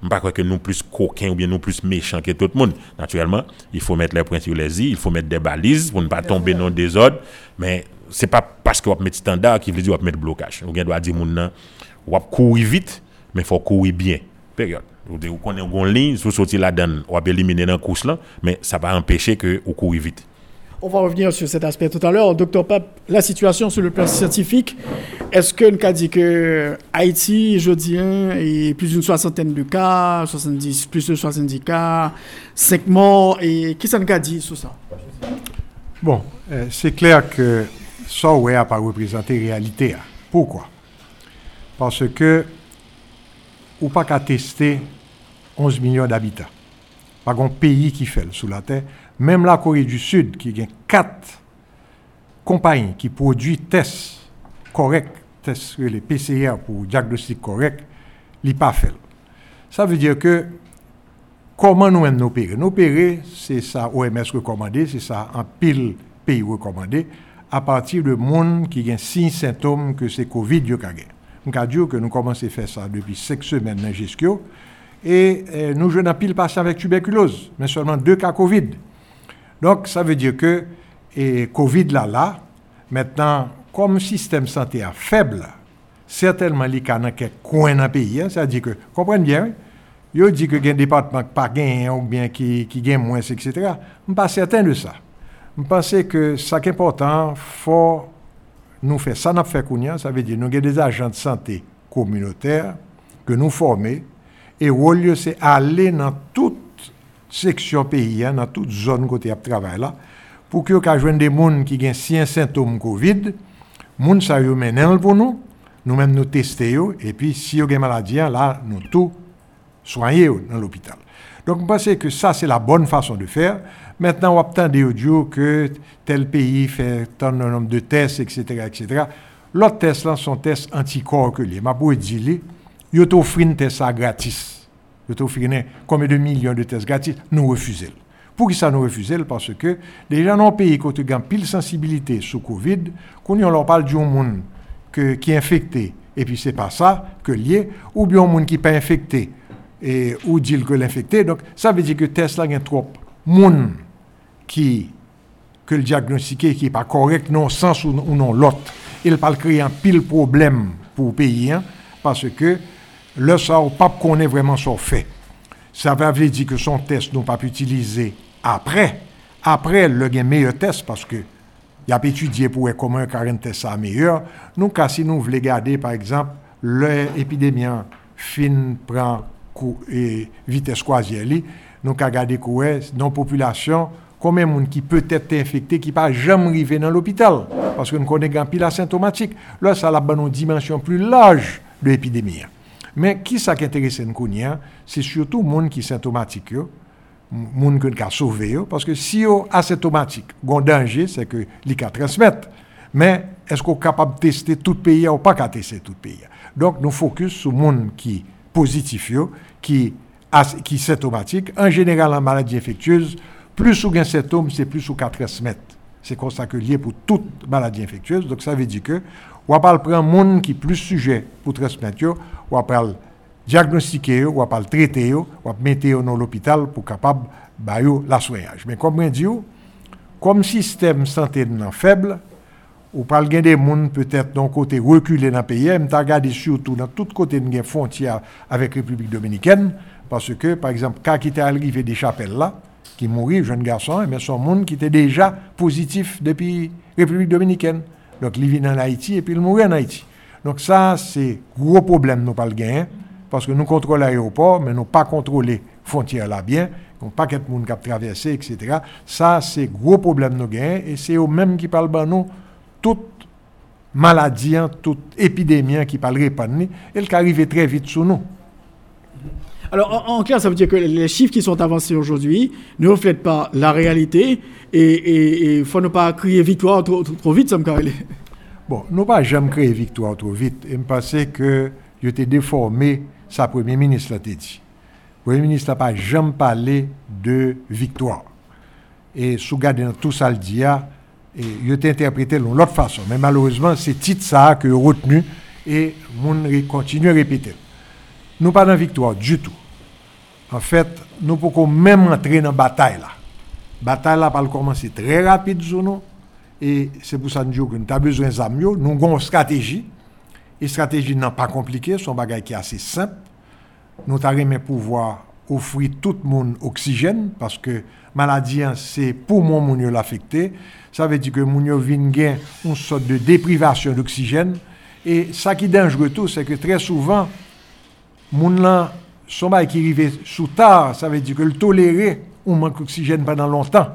Pas quoi que nous plus coquins ou bien nous plus méchants que tout le monde. Naturellement, il faut mettre les points sur les i, il faut mettre des balises pour ne pas tomber dans le désordre, mais c'est pas parce qu'on va mettre standard qui veut dire qu'on va mettre blocage. On doit dire maintenant, on va courir vite, mais faut courir bien. Période. Vous connaissez une ligne, vous sortez la donne, on va éliminer dans course là, mais ça va empêcher que on courir vite. On va revenir sur cet aspect tout à l'heure. Docteur Pape, la situation sur le plan scientifique, est-ce que nous avons dit que Haïti, jeudi, et plus d'une soixantaine de cas, 70, plus de 70 cas, 5 morts, et qui ça nous a dit sur ça? Bon, c'est clair que ça ouais a pas représenté réalité. Pourquoi? Parce que ou pas qu'à tester 11 millions d'habitants. Pas grand pays qui fait sous la terre, même la Corée du Sud qui gagne 4 compagnies qui produisent tests corrects, tests les PCR pour diagnostic correct, li pas fait. Ça veut dire que comment nous même opérer? Nous opérer, c'est ça OMS recommandé, c'est ça en pile pays recommandé. À partir de monde qui a signes, symptômes que c'est Covid yo ka gen. On ka dire que nous commençons à faire ça depuis 5 semaines dans Gisco et nous je n'apile pas ça avec tuberculose, mais seulement 2 cas Covid. Donc ça veut dire que et Covid là maintenant comme système santé a faible, certainement les cas dans quelques coins dans pays, ça veut dire que comprenez bien Yo dit que un département pas gagne ou bien qui gagne moins, etc. Je ne suis pas certain de ça. Je pense que ça qui est important, faut nous faire ça, nous faire connaître, ça veut dire nous avons des agents de santé communautaires que nous formons et au lieu c'est aller dans toute section pays, dans toute zone côté à travail là, pour que quand joindre des monde qui gagne six symptômes Covid, monde ça yo mène pour nous, nous-mêmes nous tester yo et puis si yo gagne maladie là, nous tout soigner dans l'hôpital. Donc, je pense que ça, c'est la bonne façon de faire. Maintenant, on obtient des audios que tel pays fait tant de nombre de tests, etc., etc. L'autre test, là, sont tests anticorps que les. Ma pour dire, ils t'offrent un test gratis. Ils t'offrent combien de millions de tests gratis. Nous refusons. Pour qui ça nous refusons? Parce que les gens dans le pays qui ont pile sensibilité sur Covid, quand on leur parle du monde qui est infecté, et puis c'est pas ça que lié, ou bien un monde qui n'est pas infecté, et ou dit que l'infecté. Donc, ça veut dire que test là, il y a trop de monde que le diagnostiqué qui n'est pas correct, non sens ou non l'autre. Il parle créer un pile problème pour le pays, hein, parce que le ça au pape qu'on est vraiment son fait. Ça veut dire que son test n'ont pas pu utiliser après. Après, le meilleur test, parce que il a étudié pour comment un 40 test ça meilleur. Nous, si nous voulons garder, par exemple, l'épidémien fin prend et vitesse croisière li nous ka garder coué non population combien monde qui peut être infecté qui pas jamais arrivé dans l'hôpital parce que nous connaît grand pile asymptomatique là ça la bonne dimension plus large de l'épidémie mais qui ça qui intéresse nous connait c'est surtout monde qui symptomatique yo monde que ka sauver yo parce que si yo asymptomatique gon danger c'est que li ka transmettre mais est-ce qu'on capable tester tout pays ou pas ka tester tout pays donc nous focus sur monde qui positif yo, qui symptomatique. En général, en maladie infectieuse, plus ou gain symptômes, c'est plus ou 4 mètres. C'est comme ça que lié pour toute maladie infectieuse. Donc, ça veut dire que, ou à parle prendre monde qui plus sujet pour transmettre yo, ou à parle diagnostiquer yo, ou à parle traiter yo, ou à mettre yo dans l'hôpital pour capable ba yo la soignage. Mais comme on dit, comme système santé nan faible, ou parle gain des monde peut-être d'un côté reculé dans pays mais t'a regardé surtout dans tout côté de frontière avec République dominicaine parce que par exemple quand qui était arrivé des chapelles là qui mourir jeune garçon mais son monde qui était déjà positif depuis République dominicaine donc il vient en Haïti et puis il mourir en Haïti donc ça c'est gros problème nous parle gain parce que nous contrôlons l'aéroport mais nous pas contrôler frontière là bien on pas qu'être monde qui a traversé etc. ça c'est gros problème nous gain et c'est eux même qui parle ban nous toute maladie, toute épidémie qui parle répandue, elle arrive très vite sous nous. Alors, en clair, ça veut dire que les chiffres qui sont avancés aujourd'hui ne reflètent pas la réalité et il ne faut pas crier victoire trop vite, ça me paraît. Bon, nous ne pas jamais crier victoire trop vite. Et me pensais que je t'ai déformé, sa Premier ministre l'a dit. Le Premier ministre n'a pas jamais parlé de victoire. Et sous garde dans tout ça le dia, et il était interprété de l'autre façon. Mais malheureusement, c'est titre ça que retenu et on continue à répéter. Nous pas dans victoire du tout. En fait, nous pouvons même entrer dans bataille là. Bataille là par commencer très rapide sur nous et c'est pour ça nous disons que nous avons besoin d'armes. Nous avons une stratégie et stratégie n'est pas compliquée, son bagage qui est assez simple. Nous avons pouvoir offrir tout le monde oxygène parce que maladie c'est pour moi mon yo l'affecté ça veut dire que mon yo vinn gain une sorte de déprivation d'oxygène et ça qui dangereux tout c'est que très souvent mon là son bail qui arrive sous tard ça veut dire que le tolérer on manque d'oxygène pendant longtemps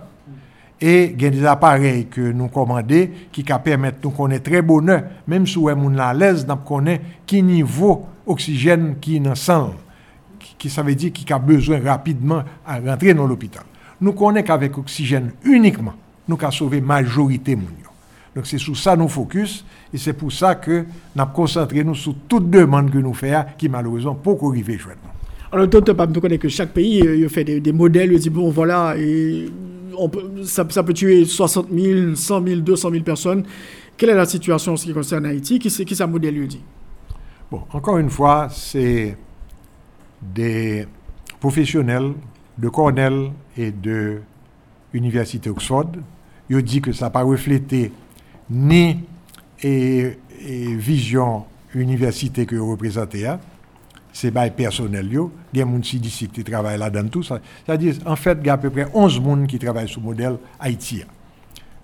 et il y a des appareils que nous commander qui permettent nous connaître très bonheur même si on est à l'aise d'en connaître qui niveau oxygène qui dans sang qui ça veut dire qui a besoin rapidement à rentrer dans l'hôpital. Nous connaissons qu'avec oxygène uniquement, nous avons sauvé la majorité de monde. Donc c'est sur ça que nous focus et c'est pour ça que nous concentrons nous sur toute demande que nous faisons qui malheureusement peut arriver joindre. Alors docteur Pape, nous connaissons que chaque pays fait des modèles, il dit bon voilà, et on peut, ça peut tuer 60 000, 100 000, 200 000 personnes. Quelle est la situation en ce qui concerne Haïti? Qui ça modèle lui dit? Bon, encore une fois, c'est des professionnels de Cornell et de l'université Oxford. Ils ont dit que ça n'a pas reflété ni vision université que représentée, c'est bail personnel yo, des monde si d'ici qui travaille là dans tout ça. C'est-à-dire en fait, il y a à peu près 11 monde qui travaillent sur modèle Haïti.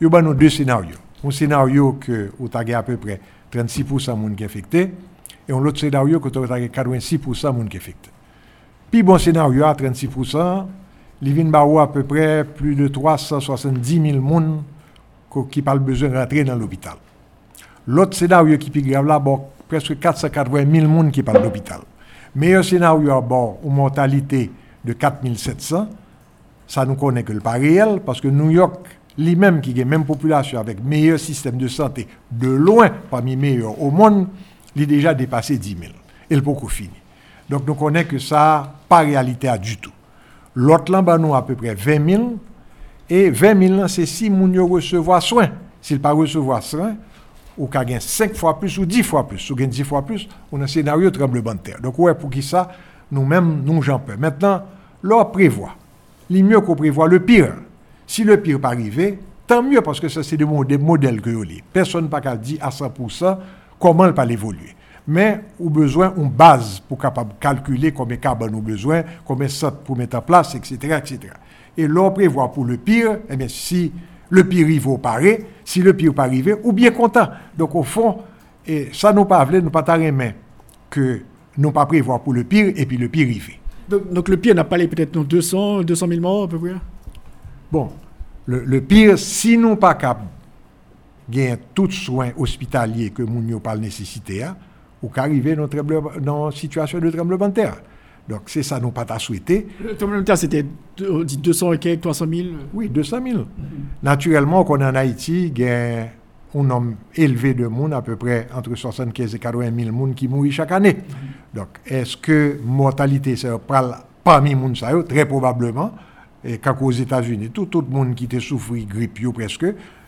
Yo ban nous deux scénarios. Un scénario que on t'a à peu près 36% monde qui infecté et un autre scénario que on t'a 86% monde qui infecté. Puis bon scénario à 36%, il vient barou à peu près plus de 370 000 monde qui parle besoin de rentrer dans l'hôpital. L'autre scénario qui plus grave là, bon presque 480 000 monde qui parle d'hôpital. Meilleur scénario à bord, une mortalité de 4700, ça nous connaît que le pas réel, parce que New York, lui-même qui a la même population avec meilleur système de santé, de loin parmi les meilleurs au monde, il est déjà dépassé 10 000. Et le beaucoup fini. Donc nous connaît que ça, pas réalité du tout. L'autre là, nous à peu près 20 000, et 20 000, c'est si nous recevons soin. S'il pas recevoir soin, ou qu'a gain 5 fois plus ou 10 fois plus, ou gain 10 fois plus, on a un scénario tremblement de terre. Donc ouais, pour qui ça, nous-mêmes, nous j'en peux. Maintenant, l'on prévoit. Il mieux qu'on prévoit le pire. Si le pire pas arrivé, tant mieux, parce que ça, c'est des modèles que vous avez. Personne pas qu'à dire à 100% comment le pas l'évoluer. Mais, au besoin, on base pour capable calculer combien de carbone on a besoin, combien de sot pour mettre en place, etc., etc. Et l'on prévoit pour le pire, eh bien, si le pire, il va parer. Si le pire n'est pas arrivé, ou bien content. Donc, au fond, et ça nous pas avlé, nous pas taré, mais que nous pas prévoir pour le pire, et puis le pire arrivé. Donc le pire n'a pas les peut-être 200 000 morts, à peu près. Bon, le pire, si nous pas capable gain tout soin hospitalier que nous n'avons pas nécessité, ou qu'arriver dans une situation de tremblement de terre. Donc, c'est ça, nous pas t'a souhaité. Le tremblement de terre, c'était 200 et quelques, 300 000 ? Oui, 200 000. Mm-hmm. Naturellement, qu'on en Haïti, il y a un nombre élevé de monde, à peu près entre 75 et 80 000 monde qui mourent chaque année. Mm-hmm. Donc, est-ce que mortalité, c'est parmi les monde, ça y est, très probablement, et quand aux États-Unis, tout le monde qui était souffert de grippe, presque,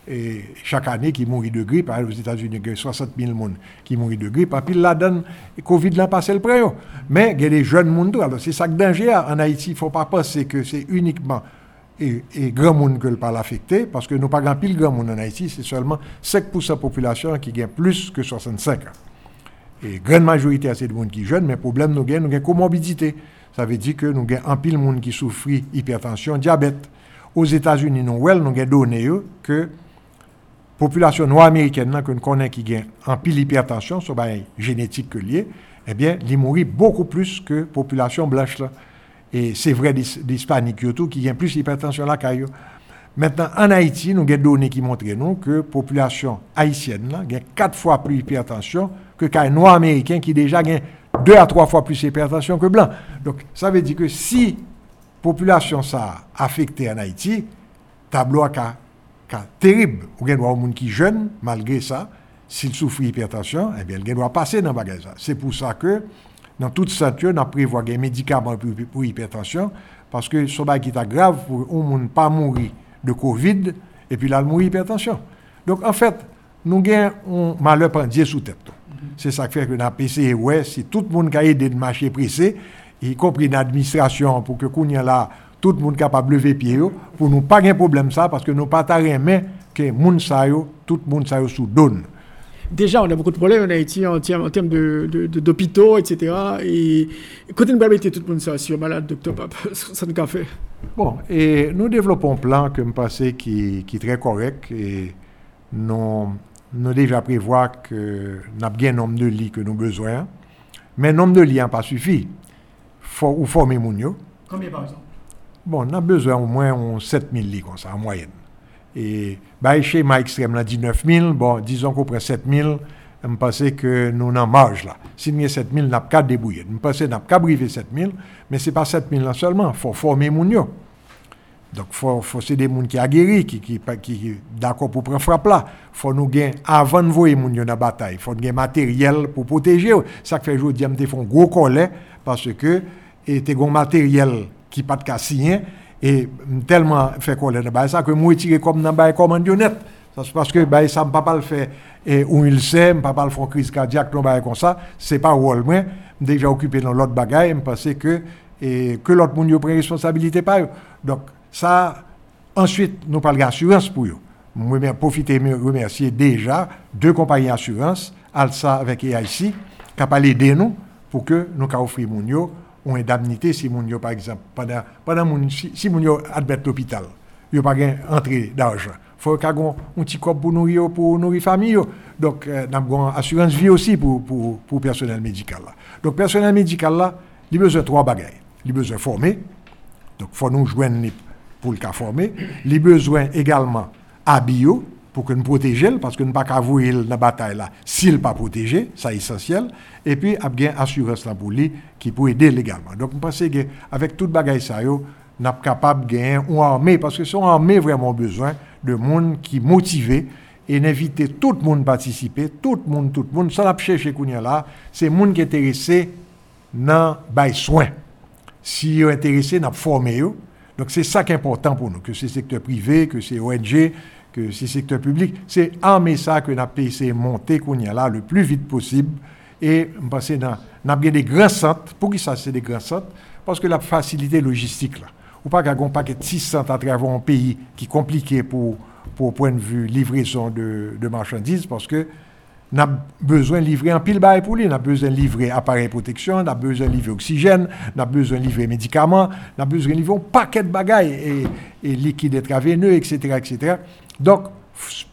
et chaque année qui mourit de grippe, aux États-Unis, il y a 60 000 personnes qui mourit de grippe, et puis la donne, le Covid l'a passé le pré. Mais il y a des jeunes mondes, alors c'est ça que danger en Haïti, il ne faut pas penser que c'est uniquement et grand monde que le pas l'affecté, parce que nous pas grand pile grand monde en Haïti, c'est seulement 5% de la population qui gagne plus que 65 ans. Et grande majorité c'est des monde qui jeune, mais problème nous gagne comorbidité. Ça veut dire que nous gagne en pile monde qui souffre hypertension, diabète. Aux États-Unis, nous gagne donné que population noire américaine là que nous connaissons qui gagne en pile hypertension, c'est pas génétique que lié, eh bien, ils mourit beaucoup plus que population blanche là. Et c'est vrai des hispaniques surtout qui gagne plus hypertension là qu'ailleurs. Maintenant en Haïti, nous gagne données qui montrent nous que population haïtienne là gagne 4 fois plus hypertension que qu'un noir américain qui déjà gagne 2 à 3 fois plus hypertension que blanc. Donc ça veut dire que si population ça affectée en Haïti, tableau terrible, ou gen doit au monde qui jeune malgré ça, s'il souffre hypertension, eh bien il doit passer dans bagage ça. C'est pour ça que dans toute santé, on prévoit des médicaments pour hypertension parce que ce bagage qui est grave pour un monde pas mourir de Covid et puis là mourir hypertension. Donc en fait, nous gain on malheur pendier sous tête. Mm-hmm. C'est ça qui fait que dans PC ouais, si tout le monde qui a aidé de marcher pressé, y compris dans l'administration pour que Kounia là tout le monde capable de lever pied pour nous pas un problème ça parce que nous pas rien mais que monde ça tout le monde ça sous donne. Déjà on a beaucoup de problèmes en Haïti en termes de d'hôpitaux etc. et côté de malade tout le monde ça sur malade docteur Pape ça nous a fait. Bon et nous développons un plan que me pensais qui très correct et nous déjà prévoit que n'a bien nombre de lits que nous besoin mais nombre de lits pas suffit. Faut ou former moun yo. Combien par exemple? Bon, on a besoin au moins 7000 lits comme ça en moyenne. Et bah schéma extrême là 19000, bon, disons qu'on prend 7000, on pensait que nous en marge là. Si nous y 7000, n'a pas débrouiller. On pensait n'a pas briver 7000, mais c'est pas 7000 là seulement, faut former moun yo. Donc faut c'est des moun qui aguerri qui d'accord pour prendre frappe là. Faut nous gain avant de voyer moun yo dans bataille, faut gain matériel pour protéger. Ça fait jodi me te font gros collet parce que et te gon matériel qui pas de cassien et tellement fait colère dans ça que moi tirer comme dans bail commandonnette ça c'est parce que bail ça me pas le faire et où il sait me pas le faire crise cardiaque non bail comme ça c'est pas rôle moi déjà occupé dans l'autre bagaille me penser que l'autre monde prend responsabilité pas donc ça ensuite nous parle d'assurance pour eux moi bien profiter remercier déjà deux compagnies d'assurance Alsa avec EIC qui a parlé de nous pour que nous puissions offrir une indemnité si les gens, par exemple, si les gens admettent l'hôpital, ils n'ont pas d'entrée d'argent. Il faut qu'ils aient un petit corps pour nourrir la famille. Donc, nous avons une assurance vie aussi pour le personnel médical. Donc, le personnel médical, il a besoin de trois bagailles. Il a besoin de former. Donc, il faut nous joindre pour le cas formé. Il a besoin également d'habiller pour que nous protégions, parce que nous ne pouvons pas avouer dans la bataille là, s'il n'est pas protégé, c'est essentiel. Et puis, il y a une assurance là pour lui qui peut aider légalement. Donc, je pense qu'avec toute bagaille ça, nous sommes capables de gagner une armée, parce que son armée a vraiment besoin de monde qui est motivé et d'inviter tout le monde à participer, tout le monde, sans la chercher là, c'est le monde qui est intéressé dans les soins. Si ils sont intéressés, nous former. Donc, c'est ça qui est important pour nous, que c'est le secteur privé, que c'est ONG, que c'est le secteur public, c'est armer ça que nous avons essayé de monter le plus vite possible. Et je pense que nous avons des grands centres. Pour qui ça, c'est des grands centres? Parce que la facilité logistique, là. Ou pas qu'on n'a pas que 6 centres à travers un pays qui est compliqué pour point de vue livraison de marchandises, parce que nous avons besoin de livrer un pile bail pour lui, nous avons besoin de livrer appareils de protection, nous avons besoin de livrer oxygène, nous avons besoin de livrer médicaments, nous avons besoin de livrer un paquet de bagailles et liquide intraveineux, etc. Donc,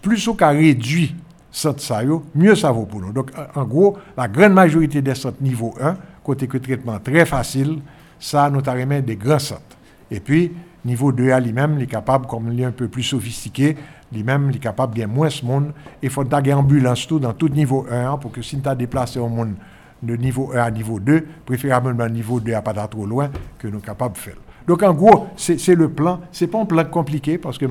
plus on a réduit cette salle, mieux ça vaut pour nous. Donc, en gros, la grande majorité des centres niveau 1, côté que traitement très facile, ça nous remet des grands centres. Et puis, niveau 2A lui-même, il est capable, comme il est un peu plus sophistiqué, lui-même, il est capable de gagner moins de monde. Il faut d'avoir une ambulance tout, dans tout niveau 1, pour que si tu as déplacé un monde de niveau 1 à niveau 2, préférablement niveau 2 à pas trop loin, que nous sommes capables de faire. Donc, en gros, c'est le plan. Ce n'est pas un plan compliqué, parce que...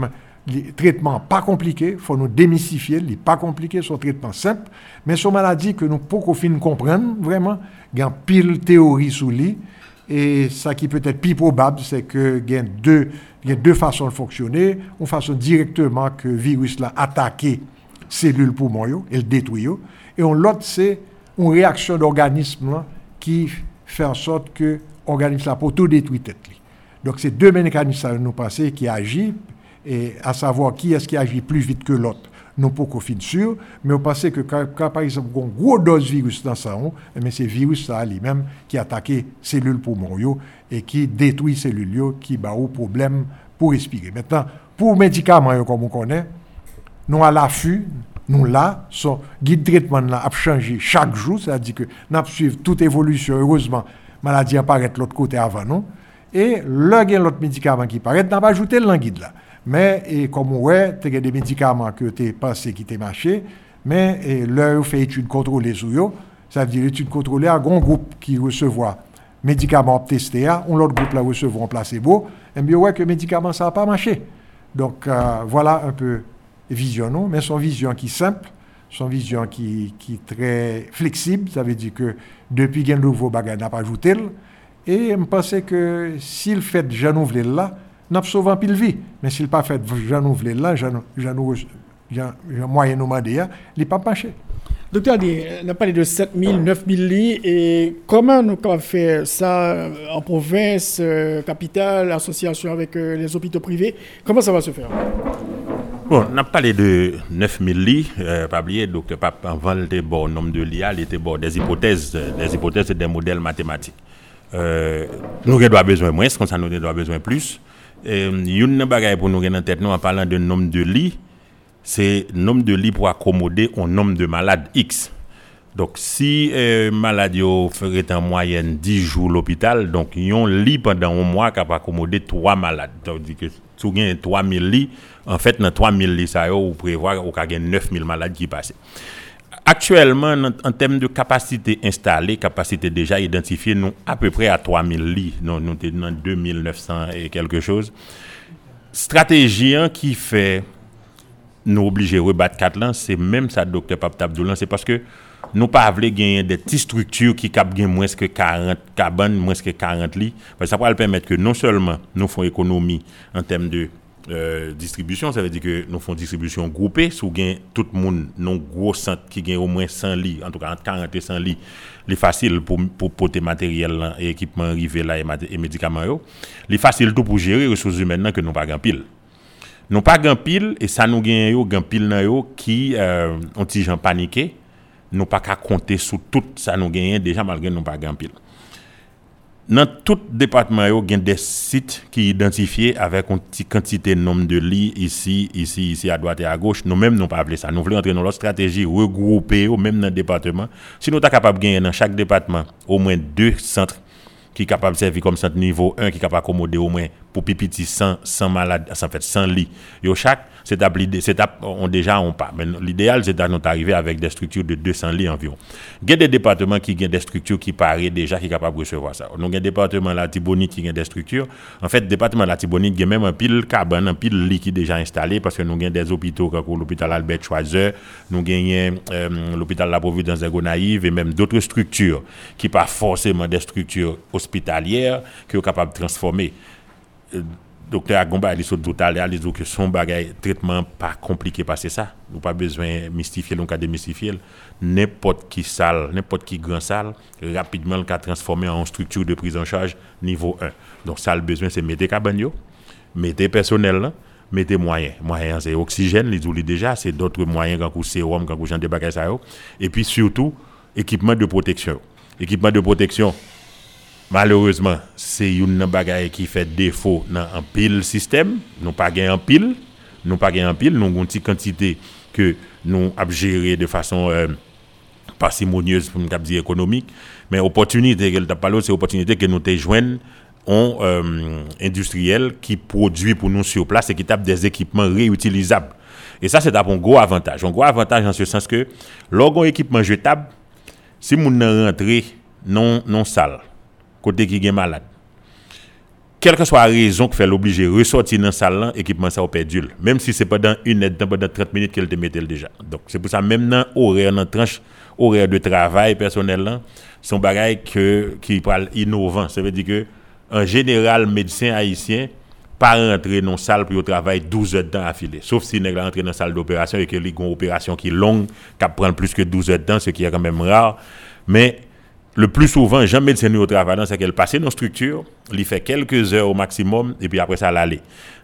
Les traitements pas compliqués, il faut nous démystifier, les pas compliqués, sont traitements simples, mais sont maladies que nous pouvons comprendre vraiment, il y a pile théorie sous lui, et ça qui peut être plus probable, c'est que il y a deux façons de fonctionner, une façon directement que le virus là attaquer cellules poumons et le détruire, et l'autre c'est une réaction d'organisme là, qui fait en sorte que l'organisme là peut tout détruire tête. Donc c'est deux mécanismes à nous passer qui agissent. Et à savoir qui est-ce qui agit plus vite que l'autre, non pas qu'au fin sûr, mais on pensait que quand par exemple, on a une grosse dose de virus dans ça, mais c'est le virus ça lui-même qui attaque les cellules poumons et qui détruit les cellules qui ont un problème pour respirer. Maintenant, pour les médicaments, comme on connaît, nous à l'affût, nous là, son guide de traitement a changé chaque jour, c'est-à-dire que nous suivons toute évolution, heureusement, la maladie apparaît de l'autre côté avant nous, et là, il y a l'autre médicament qui apparaît, nous pas ajouté le guide là. Mais et comme on voit, tu as des médicaments que tu pensais qui t'ont marché, mais là, on fait étude contrôlée sur eux. Ça veut dire étude contrôlée à un groupe qui recevra médicaments testés, on l'autre groupe là recevra un placebo, et bien ouais que médicament ça n'a pas marché. Donc voilà un peu vision, non? Mais son vision qui est simple, son vision qui est très flexible, ça veut dire que depuis qu'il y a un nouveau bagage, n'a pas ajouté. Et je pensais que s'il fait Jean-Nouvelé là, nous avons sauvé pile vie. Mais s'il n'a pas fait Jean-Nouvelé là, moyen nomadéa, il n'est pas marché. Docteur Adrien, on a parlé de 7 000, 9 000 lits. Et comment nous avons fait ça en province, capitale, association avec les hôpitaux privés? Comment ça va se faire? Bon, on a parlé de 9 000 lits. Pas oublier, docteur Pape, avant le bon nombre de lits, il était bon des hypothèses et des modèles mathématiques. Nous avons besoin moins, comme ça nous avons besoin plus. Une bagaille pour nous en tête nous en parlant de nombre de lits, c'est nombre de lits pour accommoder un nombre de malades X. Donc si malade ferait en moyenne 10 jours l'hôpital, donc yon lit pendant un mois qui va accommoder 3 malades. Donc dit que tu gagne 3000 lits, en fait dans 3000 lits ça on prévoit qu'on gagne 9000 malades qui passent. Actuellement, en termes de capacité installée, capacité déjà identifiée, nous à peu près à 3000 lits, nous sommes dans 2900 et quelque chose. Stratégie qui fait nous obliger à rebattre 4 ans, c'est même ça, docteur Pape Tabdoulan, c'est parce que nous pas voulons gagner des petites structures qui capent moins que 40 cabanes, moins que 40 lits. Ça va permettre que non seulement nous faisons économie en termes de distribution, ça veut dire que nous faisons distribution groupée, sous gain tout le monde, nos gros centres qui gagnent au moins 100 lits, en tout cas entre 40 et 100 lits, les facile pour porter matériel et équipement arrivé là et médicaments, les facile tout pour gérer les ressources humaines que nous pas grand pile. Nous pas grand pile et ça nous gagne grand pile qui ont des gens paniqués nous pas qu'à compter sur tout ça nous gagnons déjà malgré nous pas gagnons pile. Dans tout département il y a des sites qui identifiés avec une petite quantité nombre de lits ici à droite et à gauche. Nous même nous pas appeler ça. Nous voulons entrer dans leur stratégie regrouper au même dans le département. Si nous ta capable gagner dans chaque département au moins 2 centres qui capable servir comme centre niveau 1 qui capable accommoder au moins pour pipiti 100 malades en fait 100 lits. Yo chaque c'est on déjà on pas mais l'idéal c'est d'arriver avec des structures de 200 lits environ. Il y a des départements qui ont des structures qui paraît déjà qui capable recevoir ça. Donc il y a département l'Artibonite qui a des structures. En fait département l'Artibonite y a même un pile cabane, un pile lit qui déjà installé parce que nous avons des hôpitaux comme l'hôpital Albert Schweitzer, nous avons l'hôpital La Providence de Gonaïves et même d'autres structures qui pas forcément des structures hospitalières qui sont capables de transformer. Docteur Agomba a dit que son bagage traitement pas compliqué passer ça. Nous pas besoin mystifier, nous pas démystifier. N'importe qui salle, n'importe qui grand salle, rapidement le cas transformé en structure de prise en charge niveau 1. Donc ça le besoin c'est mettre cabanio, mettre personnel là, mettre moyen c'est oxygène, ils oublient déjà, c'est d'autres moyens quand sérum, quand gens des bagages ça et puis surtout équipement de protection. Équipement de protection malheureusement, c'est une bagaille qui fait défaut dans un pile système, nous pas gain en pile, nous avons une petite quantité que nous avons géré de façon parcimonieuse pour nous dire économique, mais opportunité qu'elle t'a parlé, c'est opportunité que nous te joignent on industriel qui produit pour nous sur place et qui tape des équipements réutilisables. Et ça c'est un gros avantage. Un gros avantage en ce sens que lorsqu'on équipement jetable, si nous rentrons non sale côté qui est malade. Quelle que soit la raison qui fait l'obligé ressortir dans salle équipement ça au pédule même si c'est pendant une heure pendant 30 minutes qu'elle te mettait déjà. Donc c'est pour ça même dans horaire dans tranche horaire de travail personnel là son bagage qui parle innovant, ça veut dire que en général médecin haïtien pas rentrer dans salle pour travailler 12 heures dans affilée sauf si nèg rentre dans salle d'opération et que li gon opération qui longue qui prend plus que 12 heures dans ce qui est quand même rare mais le plus souvent, jamais médecin au travail, c'est qu'elle passe dans structure, il fait quelques heures au maximum, et puis après ça, l'aller.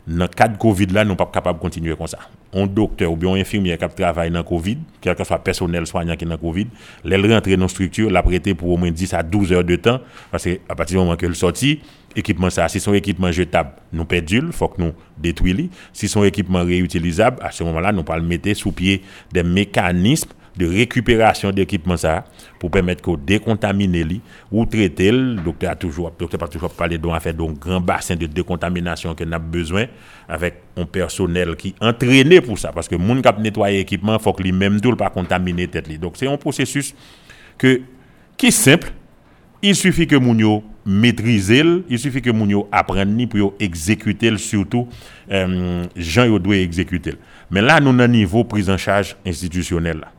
Dans le cas de Covid, là, nous ne sommes pas capables de continuer comme ça. Un docteur ou bien un infirmier qui travaille dans Covid, quel que soit le personnel soignant qui est dans Covid, elle rentre dans structure, l'a prêté pour au moins 10 à 12 heures de temps, parce qu'à partir du moment qu'elle sortit, équipement ça, si son équipement jetable, nous perdons, il faut que nous détruisions. Si son équipement réutilisable, à ce moment-là, nous pas le mettre sous pied des mécanismes de récupération d'équipement ça pour permettre qu'on décontamine li ou traiter le docteur a toujours parlé d'on a fait donc grand bassin de décontamination qu'on a besoin avec un personnel qui entraîné pour ça parce que moun k'ap nettoyer équipement faut que lui-même tout pas contaminer tête li. Donc c'est un processus qui est simple, il suffit que moun yo maîtriser, il suffit que moun yo apprendre ni pour exécuter surtout gens yo doit exécuter. Mais là nous dans niveau prise en charge institutionnelle là.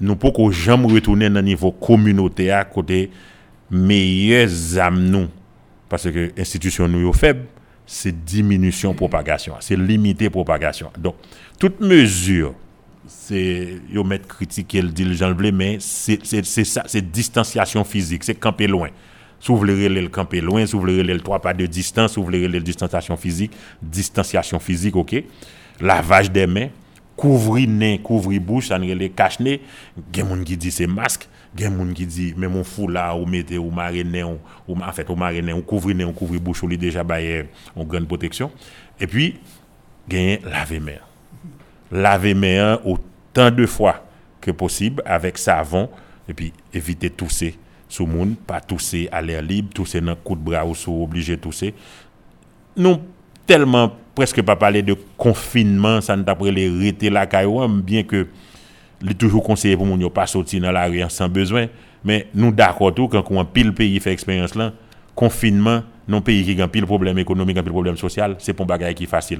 Nous pouvons jamais retourner dans niveau communautaire côté meilleurs âmes nous parce que institution nous faible c'est diminution propagation c'est limiter propagation donc toute mesure c'est yo mettre critiquer le diligent blé mais c'est ça c'est distanciation physique c'est camper loin s'ouvrir le camper loin s'ouvrir le 3 pas de distance s'ouvrir le distanciation physique OK lavage des mains couvrir nez, couvrir bouche, ça ne relève cache nez. Gen moun ki dit c'est masque, gen moun ki dit même on foulard ou mettez ou marinez ou en fait ou marinez on couvrir bouche ou li déjà bailler on grande protection. Et puis gen laver main autant de fois que possible avec savon et puis éviter tousser sous moun, pas tousser à l'air libre, tousser dans coup de bras ou sous obligé tousser. Non tellement presque pas parler de confinement, ça ne d'après les rete la caillou, bien que il est toujours conseillé pour moun yo pas sortir dans la rue sans besoin, mais nous d'accord tout quand on pile pays fait expérience là, confinement, non pays qui grand pile problème économique, grand pile problème social, c'est pour bagaille qui facile.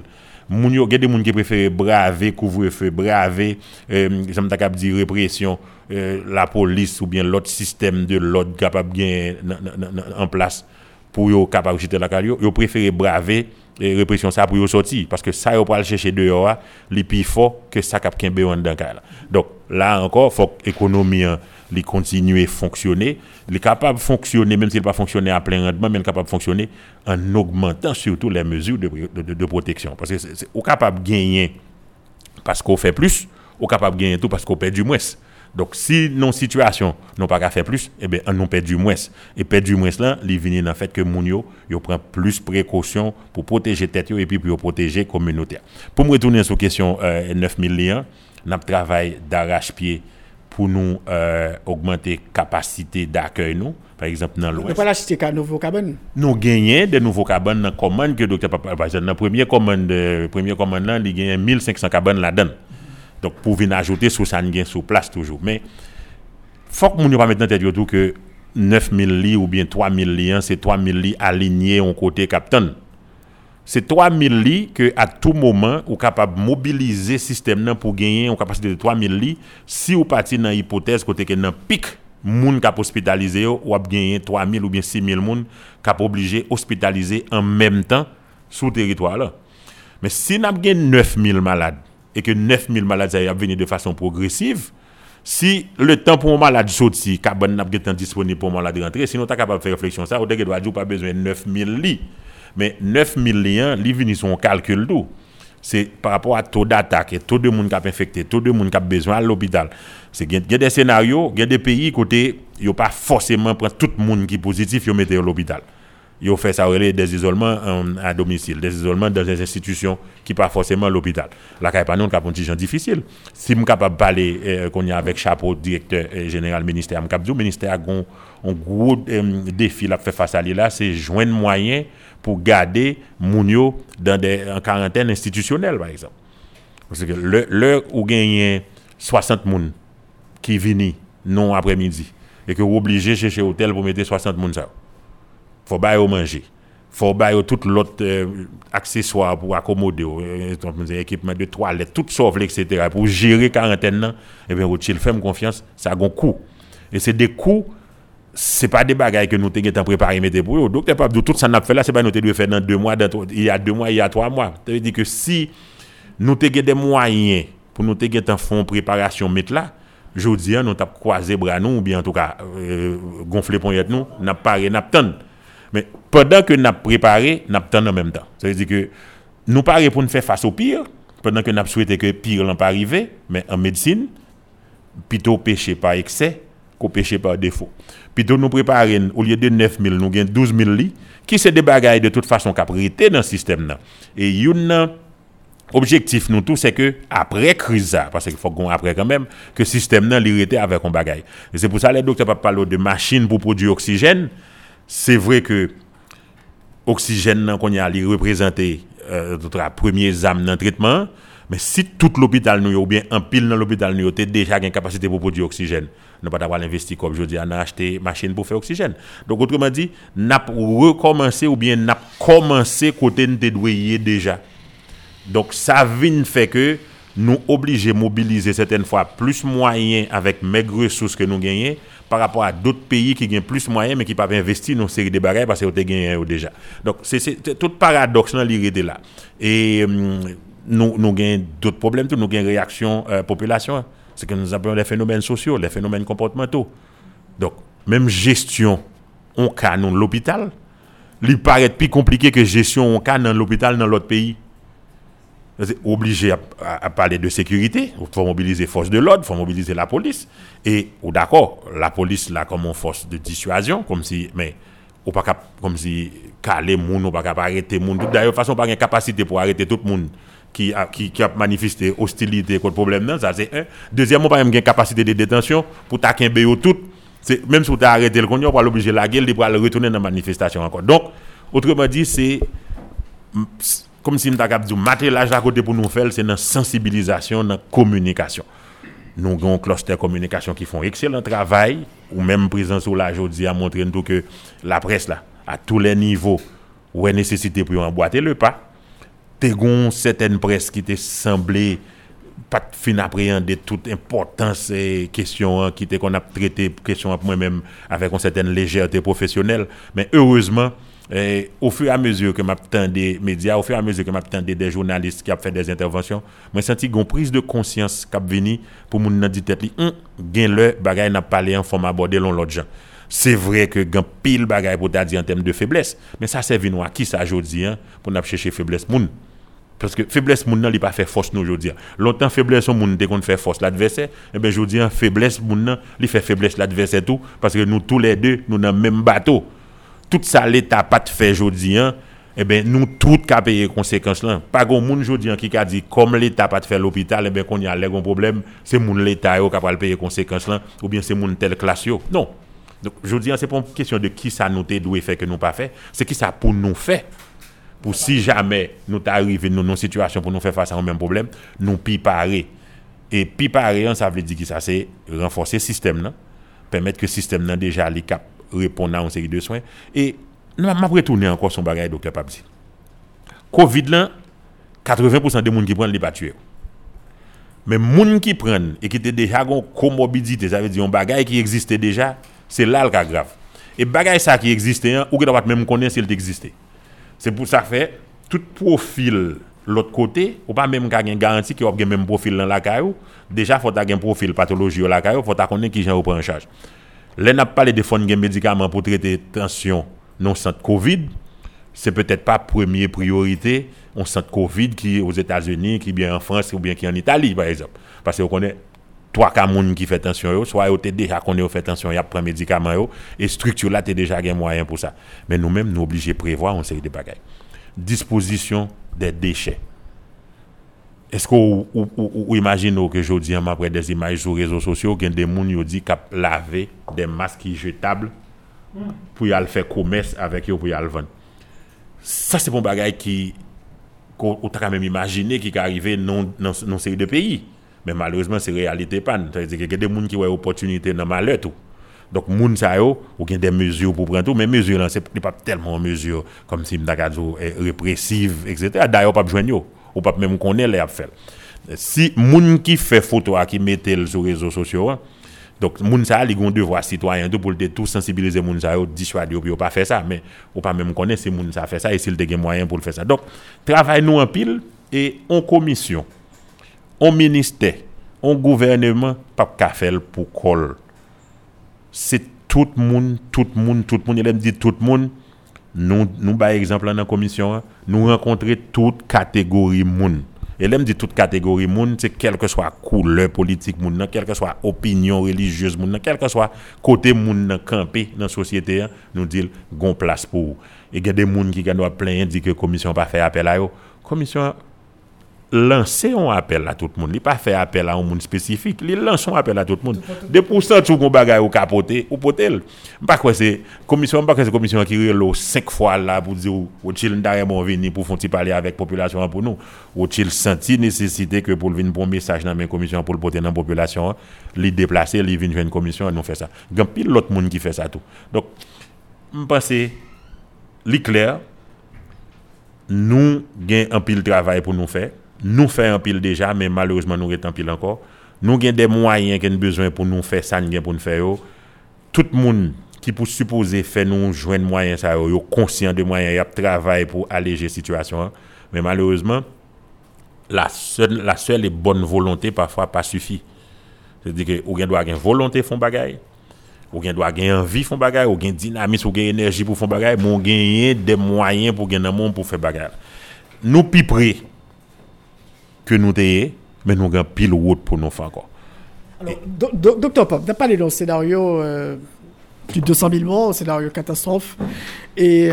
Moun yo gade moun qui préfère braver couvre-feu, braver ça me capable dire répression, la police ou bien l'autre système de l'ordre capable bien en place pour yo capable jeter la caillou, yo préfère braver et répression ça pour sortir parce que ça yo pas le chercher dehors li pi fort que ça cap kembe en dedans là. Donc là encore faut économie li continuer fonctionner, li capable fonctionner même s'il pas fonctionner à plein rendement mais capable fonctionner en augmentant surtout les mesures de protection parce que c'est capable gagner parce qu'on fait plus, on capable gagner tout parce qu'on perd du moins. Donc si nos situations n'ont pas qu'à faire plus, eh ben on nous perd du moins. Et perd du moins là, il vient dans le fait que moun yo yo prend plus précaution pour protéger tête yo et puis pour protéger communautaire. Pour me retourner sur question 9000 liens, n'a travail d'arrache-pied pour nous augmenter capacité d'accueil nous, par exemple dans l'ouest. Nous pas l'acheter qu'à nouveau cabane. Nous gagner des nouveaux cabanes dans commande que docteur Papa dans la première commande là, il gagne 1500 cabanes là-dedans. Donc pour venir ajouter sur ça gain sur place toujours, mais faut que moun yo pas mettre dans tête tout que 9000 lits ou bien 3000 lits, c'est 3000 lits alignés en côté capitaine. C'est 3000 lits que à tout moment ou capable mobiliser système là pour gagner en capacité de 3000 lits. Si ou parti dans hypothèse côté que dans pic moun cap hospitaliser ou a gagner 3000 ou bien 6000 moun cap obligé hospitaliser en même temps sur territoire là. Mais si n'a gagné 9000 malades et que 9000 malades ça venir de façon progressive, si le temps pour un malade sorti, cabane n'a pas temps disponible pour un malade rentrer, sinon tu es capable de faire réflexion ça, ou tu dois dire pas besoin de 9000 lits. Mais 9000 lits viennent sur un calcul d'où. C'est par rapport à taux d'attaque, taux de monde qui a infecté, taux de monde qui a besoin à l'hôpital. C'est y a des scénarios, il y a des pays côté, ils pas forcément prendre tout le monde qui est positif, ils mettent à l'hôpital. Ils fait ça des isolements à domicile, des isolements dans des institutions qui pas forcément l'hôpital. La campagne cap un petit gens difficile. Si me capable parler qu'on y a avec chapeau directeur général ministère, me cap du ministère un gros défi là faire face à là, c'est joindre moyen pour garder moun yo dans des en quarantaine institutionnelle par exemple. Parce que l'heure où gagne 60 moun qui vini non après-midi et que obligé chercher hôtel pour mettre 60 moun ça. Faut bailler au manger, faut bailler au tout l'autre accessoire pour accommoder, équipement de toilette, tout sauve, etc. Pour gérer quarantaine là, eh bien Rothschild fait confiance, ça a un coût. Et c'est des coûts, c'est pas des bagailles que nous t'es préparé mettre pour eux. Donc t'es pas tout ça n'a fait là, c'est pas nous t'es dû faire dans 2 mois, il y a 3 mois. Ça veut dire que si nous t'es des moyens pour nous t'es un fonds préparation mettre là. Jodi nous t'a croisé bras nous ou bien en tout cas gonfler poignette nous, n'a pas n'attend. Mais pendant que nous préparé, nous attendons en même temps. Ça veut dire que nous paré pour nous faire face au pire, pendant que nous souhaitons que pire n'en pas arriver, mais en médecine, plutôt péché par excès qu'au péché par défaut. Plutôt nous préparer au lieu de 9000, nous gain 12000 lits qui c'est des bagailles de toute façon qui prêté dans le système là. Et une objectif nous tout c'est que après crise ça, parce qu'il faut qu'on après quand même que système là l'irrité avec un bagaille. Et c'est pour ça les docteurs pas parler de machines pour produire oxygène. C'est vrai que l'oxygène qu'on y a représenté notre première arme dans le traitement, mais si tout l'hôpital nous ou bien un pile dans l'hôpital nous était déjà une capacité pour produire oxygène, nous pas d'avoir investi comme je dis à acheter machine pour faire oxygène. Donc autrement dit, n'a recommencer ou bien n'a commencé côté nous dédouiller déjà. Donc ça vient fait que nous obligés mobiliser certaines fois plus moyens avec maigres ressources que nous gagnons par rapport à d'autres pays qui gagnent plus moyens mais qui peuvent investir dans série de bagages parce qu'ils ont gagné déjà. Donc c'est tout paradoxe dans l'irrité là. Et nous gagnons d'autres problèmes, nous gagnons réaction population, c'est que nous appelons les phénomènes sociaux, les phénomènes comportementaux. Donc même gestion en cas dans l'hôpital, il paraît plus compliqué que gestion en cas dans l'hôpital dans l'autre pays. Obligé à parler de sécurité, il faut mobiliser force de l'ordre, il faut mobiliser la police. Et ou d'accord, la police là comme une force de dissuasion, comme si mais ou pas comme si caler moun ou pas arrêter moun. D'ailleurs façon pas une capacité pour arrêter tout moun qui a manifesté hostilité contre problème là, ça c'est un. Deuxièmement pas même une capacité de détention pour taquin béo tout. C'est même si tu as arrêté le conduire, pas l'obliger la gueule, il va le retourner dans manifestation encore. Donc autrement dit c'est comme si nous avons dit, matériel à côté pour nous faire, c'est dans sensibilisation, dans communication. Nous avons un cluster communication qui font excellent travail, ou même présence sur la aujourd'hui à montrer nous que la presse là, à tous les niveaux, où est nécessité pour emboîter le pas. Tégon certaines presse qui te semblé pas fin appréhender toute importance et question qui te qu'on a traité question moi-même avec une certaine légèreté professionnelle, mais heureusement. Et au fur et à mesure que m'attendais des médias, au fur et à mesure que m'attendais des journalistes qui a fait des interventions, moi senti gon prise de conscience qui a venu pour moun nan dit tête li gain le bagay n'a parlé en forme aborder l'on l'autre gens. C'est vrai que gain pile bagay pour ta dire en termes de faiblesse, mais ça c'est venu à qui ça jodi hein pour n'a chercher faiblesse moun. Parce que faiblesse moun nan li pas fait force nous aujourd'hui. Longtemps faiblesse moun dès qu'on fait force l'adversaire, et ben aujourd'hui faiblesse moun nan li fait faiblesse l'adversaire tout parce que nous tous les deux nous dans même bateau. Tout ça l'état pas te fait aujourd'hui hein, et ben nous tout ka payer conséquences là. Pas gon moun aujourd'hui qui ka dit comme l'état pas te fait l'hôpital et ben qu'on y a les gon problème, c'est moun l'état yo ka pral payer conséquences là ou bien c'est moun telle classe yo. Non. Donc aujourd'hui c'est pas une question de qui ça nous té doit faire que nous pas fait, c'est qui ça pour nous faire. Pour si jamais nous t'arrive dans nos situations pour nous faire face à un même problème, nous piparer. Et piparer, ça veut dire que ça c'est renforcer le système, là, permettre que le système là déjà les cap répondre à une série de soins. Et nous m'a retourner encore son bagage docteur Papsi. Covid là, 80% des monde qui prennent les pas tuer. Mais monde qui prennent et qui était déjà gon comorbidité, ça veut dire un bagage qui existait déjà, c'est là le cas grave. Et bagage ça qui existait, ou que doit même connaître s'il existait. C'est pour ça fait tout profil l'autre côté ou pas même ka gen garantie qu'il y a même profil dans la caillou déjà faut ta gen profil pathologie la caillou faut ta connait qui gens prend en charge. Là n'a parlé de fond gen médicaments pour traiter tension non centre Covid, c'est peut-être pas première priorité on centre Covid qui aux États-Unis qui bien en France ou bien qui en Italie par exemple parce que on connaît trois cas moun qui fait tension yo soit yo déjà connait yo fait tension y a prend médicament yo et structure là t'es déjà gain moyen pour ça mais nous-mêmes nous obligés prévoir on série de bagages disposition des déchets est-ce que ou imagine que jodi en après des images sur réseaux sociaux gain des moun yo dit qu'ap laver des masques jetables pour y aller faire commerce avec yo pour y aller vendre ça c'est bon bagage qui on t'a même imaginer qui arrivé non série de pays. Mais malheureusement c'est réalité panne c'est-à-dire que des monde qui ont opportunité dans malheur tout donc monde ça yo ou gain des mesures pour prendre tout mais mesures là c'est pas tellement mesures comme si m'dakazo répressive etc. d'ailleurs pas joindre yo ou pas même connaître les a faire si monde qui fait photo qui mettel sur réseaux sociaux donc monde ça li gon devoir citoyen tout pour le tout sensibiliser monde ça yo dissuader pour pas faire ça mais ou pas même connaître si monde ça fait ça et s'il te gain moyen pour le faire ça donc travail nous en pile et en commission on ministère, on gouvernement, pas cafel pour col. C'est tout le monde, elle me dit tout le monde. Nous par exemple dans la commission, nous rencontrer toute catégorie monde. Elle me dit toute catégorie monde, c'est quelle que soit couleur politique monde, quelle que soit opinion religieuse monde, quel que soit côté monde campé dans société, nous dit gon place pour. Et il y a des monde qui doit plein dit que commission pas faire appel à eux. Commission lancer un appel à tout le monde, il pas faire appel à un monde spécifique, il lance un appel à tout le monde. Des pourcents tout gon bagay ou capoter ou potel. Pas quoi c'est commission, pas que c'est commission qui relo 5 fois là pour dire ou chill d'arrêt bon venir pour font parler avec population pour nous. Ou chill senti nécessité que pour venir pour message dans mes commission pour le porter dans population, li déplacer, li venir une commission, nous fait ça. Grand pile l'autre monde qui fait ça tout. Donc me penser li clair nous gain un pile travail pour nous faire. Nous fait un pile déjà mais malheureusement nous est en pile encore nous gain des moyens qu'on besoin pour nous faire ça gain pour nous faire tout le monde qui pour supposer faire nous joindre moyen ça yo conscient de moyens y a travail pour alléger situation mais malheureusement la seule et bonne volonté parfois pas suffit c'est-à-dire que ou gain doit gain volonté font bagaille ou gain doit gain envie font bagaille ou gain dynamisme ou gain énergie pour font bagaille mon gain des moyens pour gain dans monde pour faire bagaille nous pi près que nous t'ayons, mais nous avons pile route pour nous faire encore. Alors, Docteur Pape, on a parlé d'un scénario plus de 200 000 morts, un scénario catastrophe. Et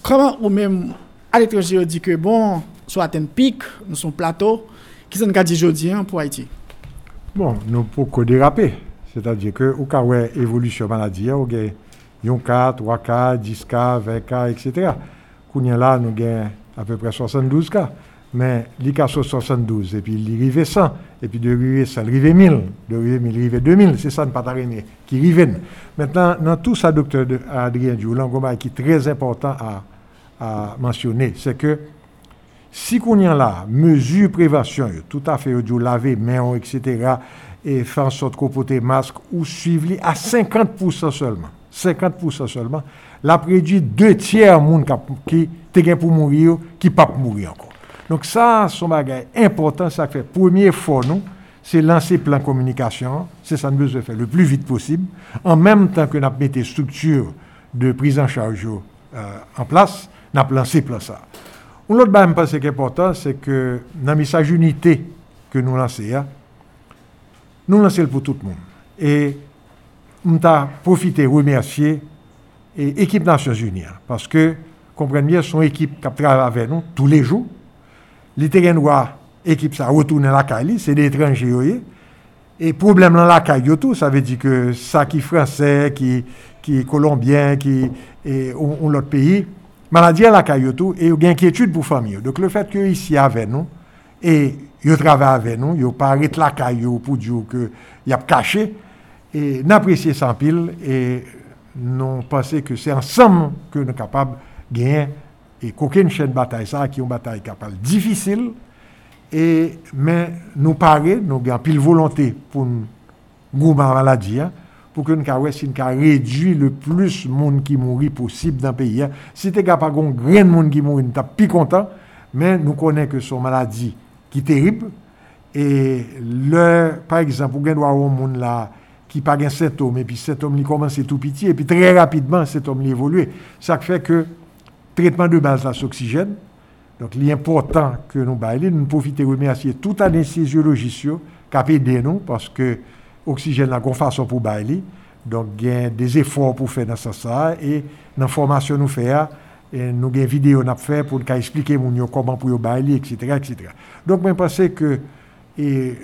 comment, ou même à l'étranger, on dit que bon, soit atteint pic, nous sommes plateau, qui sont dit jeudi hein, pour Haïti? Bon, nous pouvons déraper. C'est-à-dire que, au cas où évolution maladie, il y a 4, 3 cas, 10 cas, 20 cas, etc. Quand là, nous avons à peu près 72 cas. Mais l'ICASO 72, et puis l'IRIVE 100, et puis de l'IRIVE 100, l'IRIVE 1000, de l'IRIVE 2000, c'est ça, ne pas t'arrêter, qui rive. Maintenant, dans tout ça, docteur Adrien Dioula, qui est très important à mentionner, c'est que si qu'on y a là, mesure prévention, tout à fait, on laver mains, etc., et faire en sorte qu'on porte masque, ou suivre à 50% seulement, 50% seulement, la prédit 2/3 monde qui est pour mourir, qui ne peut pas mourir encore. Donc ça, son bagage important, ça fait premier effort, nous, c'est lancer plan communication, c'est ça nous besoin faire le plus vite possible, en même temps que nous avons mis des structures de prise en charge en place, nous avons lancé plan ça. Un autre bail, je pense, qui est important, c'est que dans le message unité que nous lançons pour tout le monde. Et nous avons profité, remercier l'équipe des Nations Unies. Parce que, comprenez bien, son équipe qui travaille avec nous tous les jours. Les terrains noirs, l'équipe ça retourne à la Cali, c'est des étrangers. Et problème dans la Cali, tout, ça veut dire que ça qui est français, qui est colombien, qui est l'autre pays, maladie à la Cali, tout, et il y a une inquiétude pour la famille. Donc le fait qu'ils ici avec nous, et ils travaillent avec nous, ils ne parlent pas de la Cali pour dire qu'ils sont cachés, et n'apprécier sans pile, et nous pensons que c'est ensemble que nous sommes capables de gagner. Et qu'aucune chaîne de bataille, ça, qui est une bataille capable, difficile, et, mais nous parler, nous avons pile volonté pour nous maladie, pour que nous réduire le plus de monde qui mourit possible dans le pays. Si tu n'as pas un grain de monde qui mourit, nous sommes plus contents, mais nous connaissons que son maladie qui est terrible, et le, par exemple, pour avoir un monde là, qui n'a pas un symptôme, et puis cet homme commence tout petit, et puis très rapidement, cet homme évolue. Ça fait que traitement de base là, c'est oxygène. Donc, il est important que nous baillons. Nous profitons de remercier tout un anesthésiologiste qui a aidé nous parce que l'oxygène là, qu'on façon pour bailler. Donc, il y a des efforts pour faire dans ça. Et dans la formation, nous faisons. Nous avons une vidéo fait pour expliquer comment pour bailler, etc., etc. Donc, je pense que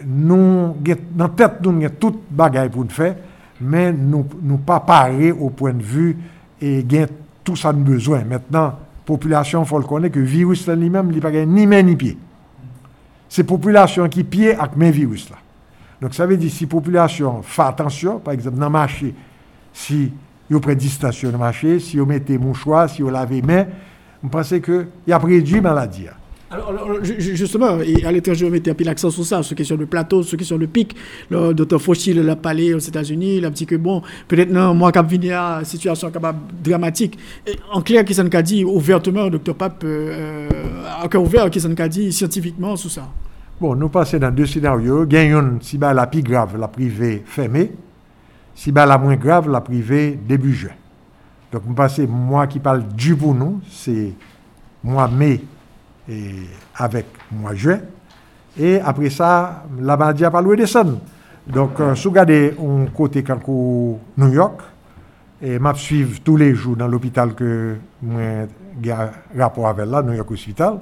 nous, dans la tête, nous avons toutes les bagailles pour nous faire, mais nous ne sommes pas parés au point de vue et gagnons tout ça nous besoin. Maintenant, la population, il faut le connaître, que le virus là, lui-même, il n'y a pas ni main ni pied. C'est la population qui pied avec le virus là. Donc, ça veut dire si la population fait attention, par exemple, dans le marché, si vous prenez distance dans le marché, si vous mettez mouchoir, si vous lavez main, vous pensez qu'il y a réduit la maladie. Alors, justement, et à l'étranger, on mettait un peu l'accent sur ça, sur la question de plateau, sur la question de pic. Le docteur Fauci l'a parlé aux États-Unis, il a dit que bon, peut-être non, moi, quand je à la situation dramatique. Et en clair, qu'est-ce qu'on a dit ouvertement, le docteur Pape, ouvert, qu'est-ce qu'on a dit scientifiquement sur ça? Bon, nous passons dans deux scénarios. Gagnons, si la plus grave, la privée fermée. Si la moins grave, la privée début juin. Donc, nous passons, moi qui parle du pour nous, c'est moi, mai. Et avec mois juin, et après ça, la maladie n'a pas loué descendre. Donc, si vous regardez un côté Kankou, New York, et je suis tous les jours dans l'hôpital que j'ai rapport avec là, New York Hospital,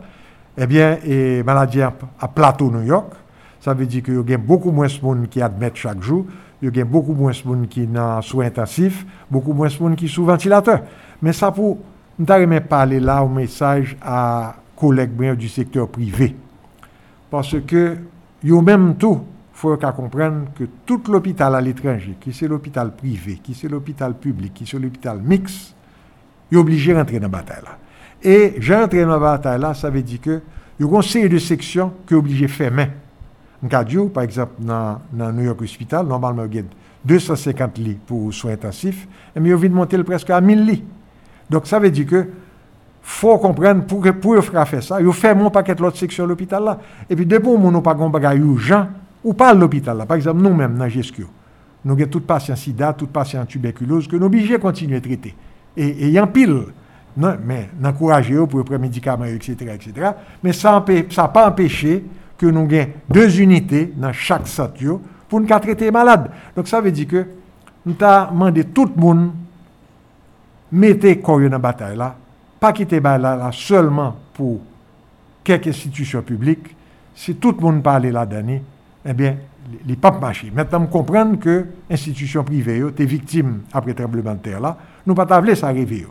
eh bien, la maladie à plateau New York, ça veut dire qu'il y a beaucoup moins de monde qui admettent chaque jour, il y a beaucoup moins de monde qui sont sous intensif, beaucoup moins de monde qui sont sous ventilateur. Mais ça, pour nous avons parlé là, un message à collègues du secteur privé. Parce que, yo même tout, il faut comprendre que tout l'hôpital à l'étranger, qui c'est l'hôpital privé, qui c'est l'hôpital public, qui c'est l'hôpital mixte, est obligé d'entrer dans la bataille. Et j'entrer dans la bataille, ça veut dire que il y a une série de sections qui sont obligées de fermer. En cas de, par exemple, dans New York Hospital, normalement, il y a 250 lits pour soins intensifs, mais il vient de monter presque à 1000 lits. Donc, ça veut dire que faut comprendre pour faire ça, il fait mon paquet de l'autre section de l'hôpital là. Et puis, depuis qu'on n'a pas de bagaille urgent, on parle de l'hôpital là. Par exemple, nous-mêmes, dans GSQ, nous avons tout patient sida, tout patient tuberculose, que nous sommes obligés de continuer à traiter. Et il y a pile. Non, mais d'encourager pour prendre médicaments, etc., etc. Mais ça n'a pas empêché que nous ayons deux unités dans chaque centre pour nous traiter les malades. Donc, ça veut dire que nous avons demandé tout le monde de mettre le corps dans la bataille là. Pas quitter là seulement pour quelques institutions publiques, si tout le monde parlait là d'année, eh bien, il n'est pas marché. Maintenant, nous comprenons que l'institution privée, tu es victime après le tremblement de terre là, nous ne pouvons pas ça arriver.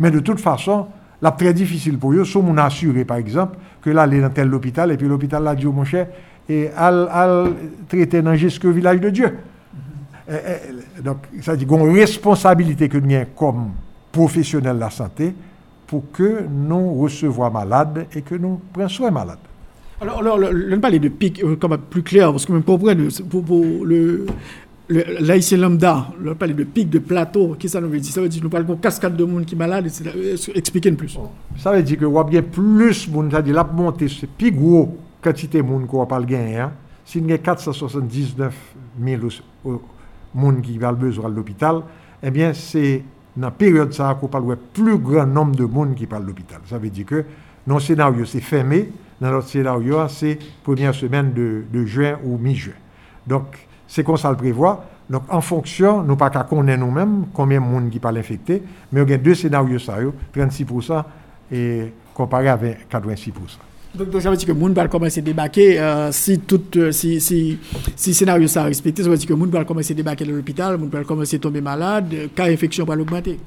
Mais de toute façon, c'est très difficile pour eux, si on assuré, par exemple, que là, ils sont dans tel hôpital, et puis l'hôpital là dit, mon cher, et al traiter dans jusqu'au village de Dieu. Donc, ça dit qu'on a une responsabilité que nous avons comme professionnels de la santé, pour que nous recevions malades et que nous prenions soin malades. Alors, je ne parle de pic comme plus clair, parce que même pour l'haïtien lambda, je parle de pic, de plateau, qu'est-ce que ça veut dire? Ça veut dire que nous parlons de cascade de monde qui est malade, expliquez-nous plus. Ça veut dire que vous avez plus de monde, c'est-à-dire la montée, c'est plus gros quantité de monde qu'on va parler gagner. Si nous avons 479 000 personnes qui ont besoin de l'hôpital, eh bien c'est dans la période, ça, qu'on parle de plus grand nombre de monde qui parle de l'hôpital. Ça veut dire que Notre scénario, c'est fermé. Dans notre scénario, c'est première semaine de juin ou mi-juin. Donc, c'est comme ça le prévoit. Donc, en fonction, nous pas qu'à connaître nous-mêmes combien de monde qui parle infecté, mais il y a deux scénarios, 36% et comparé avec 86%. Donc ça veut dire que moun va commencer à débarquer si scénario ça respecté, ça veut dire que moun va commencer à débarquer à l'hôpital, moun va commencer à tomber malade, cas infection va augmenter.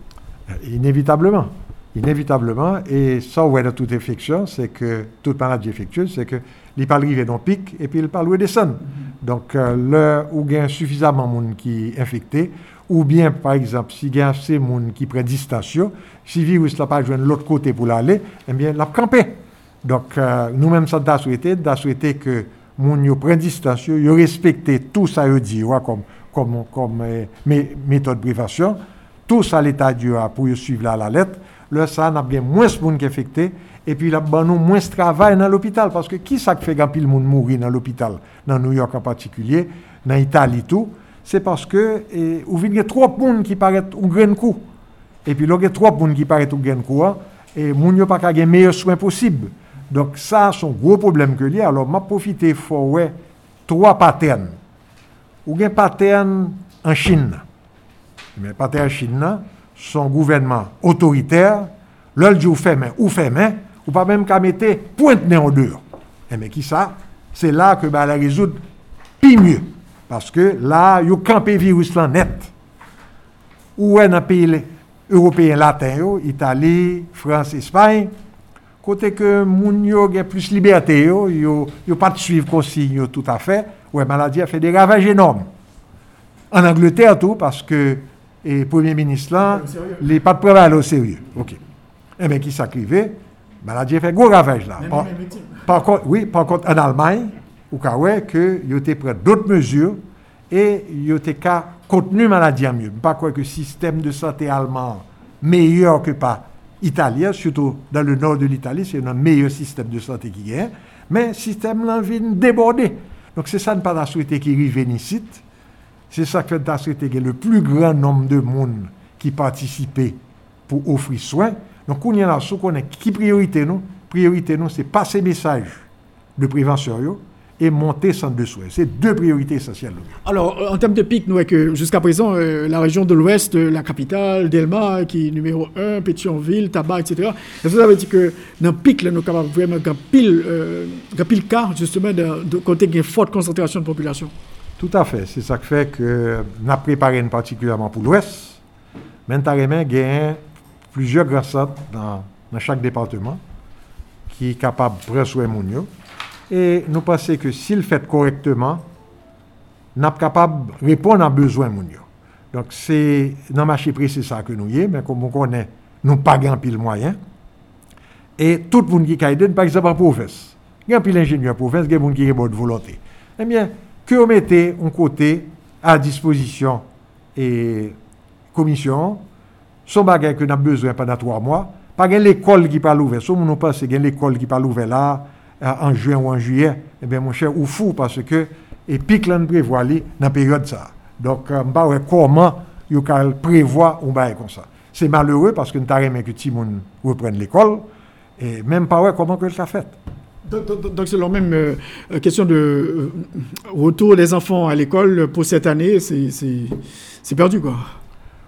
Inévitablement, et ça ouais dans toute infection, c'est que toute maladie infectieuse, c'est que il pas arriver dans pic et puis il pas redescendre. Donc là où gain suffisamment moun qui infecté ou bien par exemple si gain assez moun qui prend distance, si virus là pas joindre l'autre côté pour l'aller, eh bien l'a camper. Donc, nous-mêmes, ça t'a souhaité que nous prenions distance, nous respections tout ça, comme méthode de prévention, tout ça, l'État dû pour suivre la lettre. Là, ça, on a bien moins de monde qui est infecté, et puis là, on a moins de travail dans l'hôpital, parce que qui ça fait grand pile monde mourir dans l'hôpital, dans New York en particulier, dans l'Italie tout, c'est parce que, ou il y a trop de monde qui paraît au grain de coup, et puis là, il y a trop de monde qui paraît au grain de coup, et les gens n'ont pas les meilleurs soins possibles. Donc, ça, c'est un gros problème que lié. Alors, je profite de trois patterns. Ou un pattern en Chine. Mais le pattern en Chine, c'est un gouvernement autoritaire. L'un dit ou fait main, ou pas même qu'à mettre pointe en dehors. Mais qui ça? C'est là que bah, la résoudre pis mieux. Parce que là, il y a campé le virus là net. Ou un pays européens latins, Italie, France, Espagne. Côté que moun yo gen plus liberté yo pas de suivre consigne tout à fait, ouais maladie a fait des ravages énormes. En Angleterre tout parce que et premier ministre là, les pas de travail au sérieux. OK. Eh ben qui s'accrivait, maladie a fait gros ravage là. Par contre en Allemagne, ou ka ouais que yo té prend d'autres mesures et yo té ka contenu maladie mieux. Pas quoi que système de santé allemand meilleur que pas italien, surtout dans le nord de l'Italie, c'est un meilleur système de santé qui est, mais système là vient déborder. Donc c'est ça ne pas la souhaiter qui revienne ici. C'est ça que la souhaiter que le plus grand nombre de monde qui participer pour offrir soin. Donc on y a là sous qu'on est qui priorité nous c'est passer message de prévention et monter centre de soins. C'est deux priorités essentielles. Alors, en termes de pic, nous voyons que jusqu'à présent, la région de l'Ouest, la capitale, Delma, qui est numéro 1, Pétionville, Tabac, etc. Et ça veut dire que dans le pic, là, nous avons vraiment un pile cas, justement, de côté qu'il y a une forte concentration de population. Tout à fait. C'est ça qui fait que nous avons préparé particulièrement pour l'Ouest. Maintenant, il y a plusieurs grands centres dans chaque département qui sont capables de prendre soin de. Et nous pensons que s'il fait correctement, nous sommes capables de répondre à besoin moun yo. Donc c'est dans le marché précis ça que nous y est, mais comme on connaît, nous n'avons pas grand pile moyen. Et tout le monde qui a aidé, par exemple en province, grand pile ingénieur province, grand monde qui a bonne volonté. Eh bien, que vous mettez un côté à disposition et commission, son bagage que nous avons besoin pendant 3 mois, pas l'école qui parle ouvert. Si nous pensons que l'école qui parle ouvert là, en juin ou en juillet, eh bien, mon cher, ou fou, parce que, et puis, l'on prévoit dans la période ça. Donc, comment on prévoit un bail comme ça. C'est malheureux parce que nous avons aimé que Timoun reprenne l'école, et même pas comment que ça fait. Donc, c'est la même question de retour des enfants à l'école pour cette année, c'est perdu, quoi.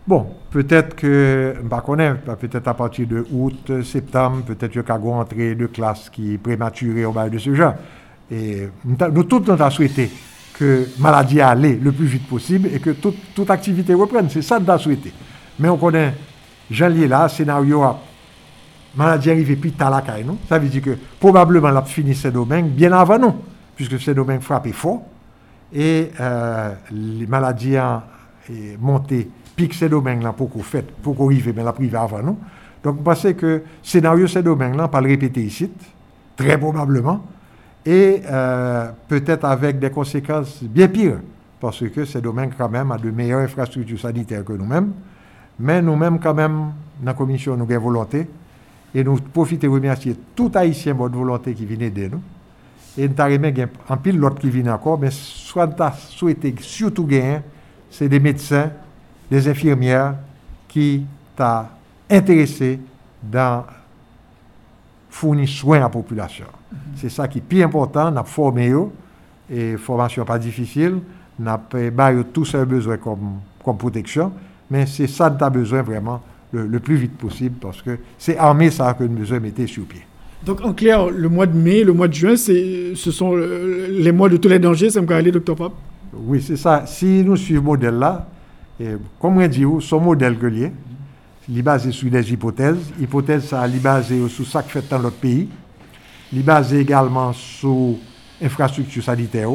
Bon, peut-être que, je ne connais pas, peut-être à partir de août, septembre, peut-être qu'il y a une rentrée de classe qui est prématurée au bas de ce genre. Et nous tous, nous avons souhaité que la maladie aille le plus vite possible et que toute activité reprenne. C'est ça que nous avons souhaité. Mais on connaît, janvier là, scénario à maladie arrivée plus tard la caille, non? Ça veut dire que probablement la fini ce domaine bien avant nous, puisque ce domaine frappé fort et les maladies montées. Pique ces domaines-là pour qu'on fait, pour qu'on arrive, mais la privée avant nous. Donc, je pense que le scénario de ces domaines-là, on va le répéter ici, très probablement, et peut-être avec des conséquences bien pires, parce que ces domaines, quand même, ont de meilleures infrastructures sanitaires que nous-mêmes, mais nous-mêmes, quand même, dans la commission, nous avons volonté, et nous profitons de remercier tout Haïtien de volonté qui vient aider nous, et nous avons en pile l'autre qui vient encore, mais soit nous avons souhaité surtout gagner, c'est des médecins, des infirmières qui t'a intéressé dans fournir soin à la population. C'est ça qui est plus important, nous formé et formation pas difficile, nous avons tous ces besoins comme protection, mais c'est ça que nous avons besoin vraiment le plus vite possible, parce que c'est armé ça que nous avons mis sur pied. Donc, en clair, le mois de mai, le mois de juin, ce sont les mois de tous les dangers, ça me paraît, Dr Pape? Oui, c'est ça. Si nous suivons ce modèle-là, comme on dit, ce modèle que lié, il est basé sur des hypothèses. L'hypothèse, ça, il est basé sur ça qui fait dans notre pays. Il est basé également sur l'infrastructure sanitaire.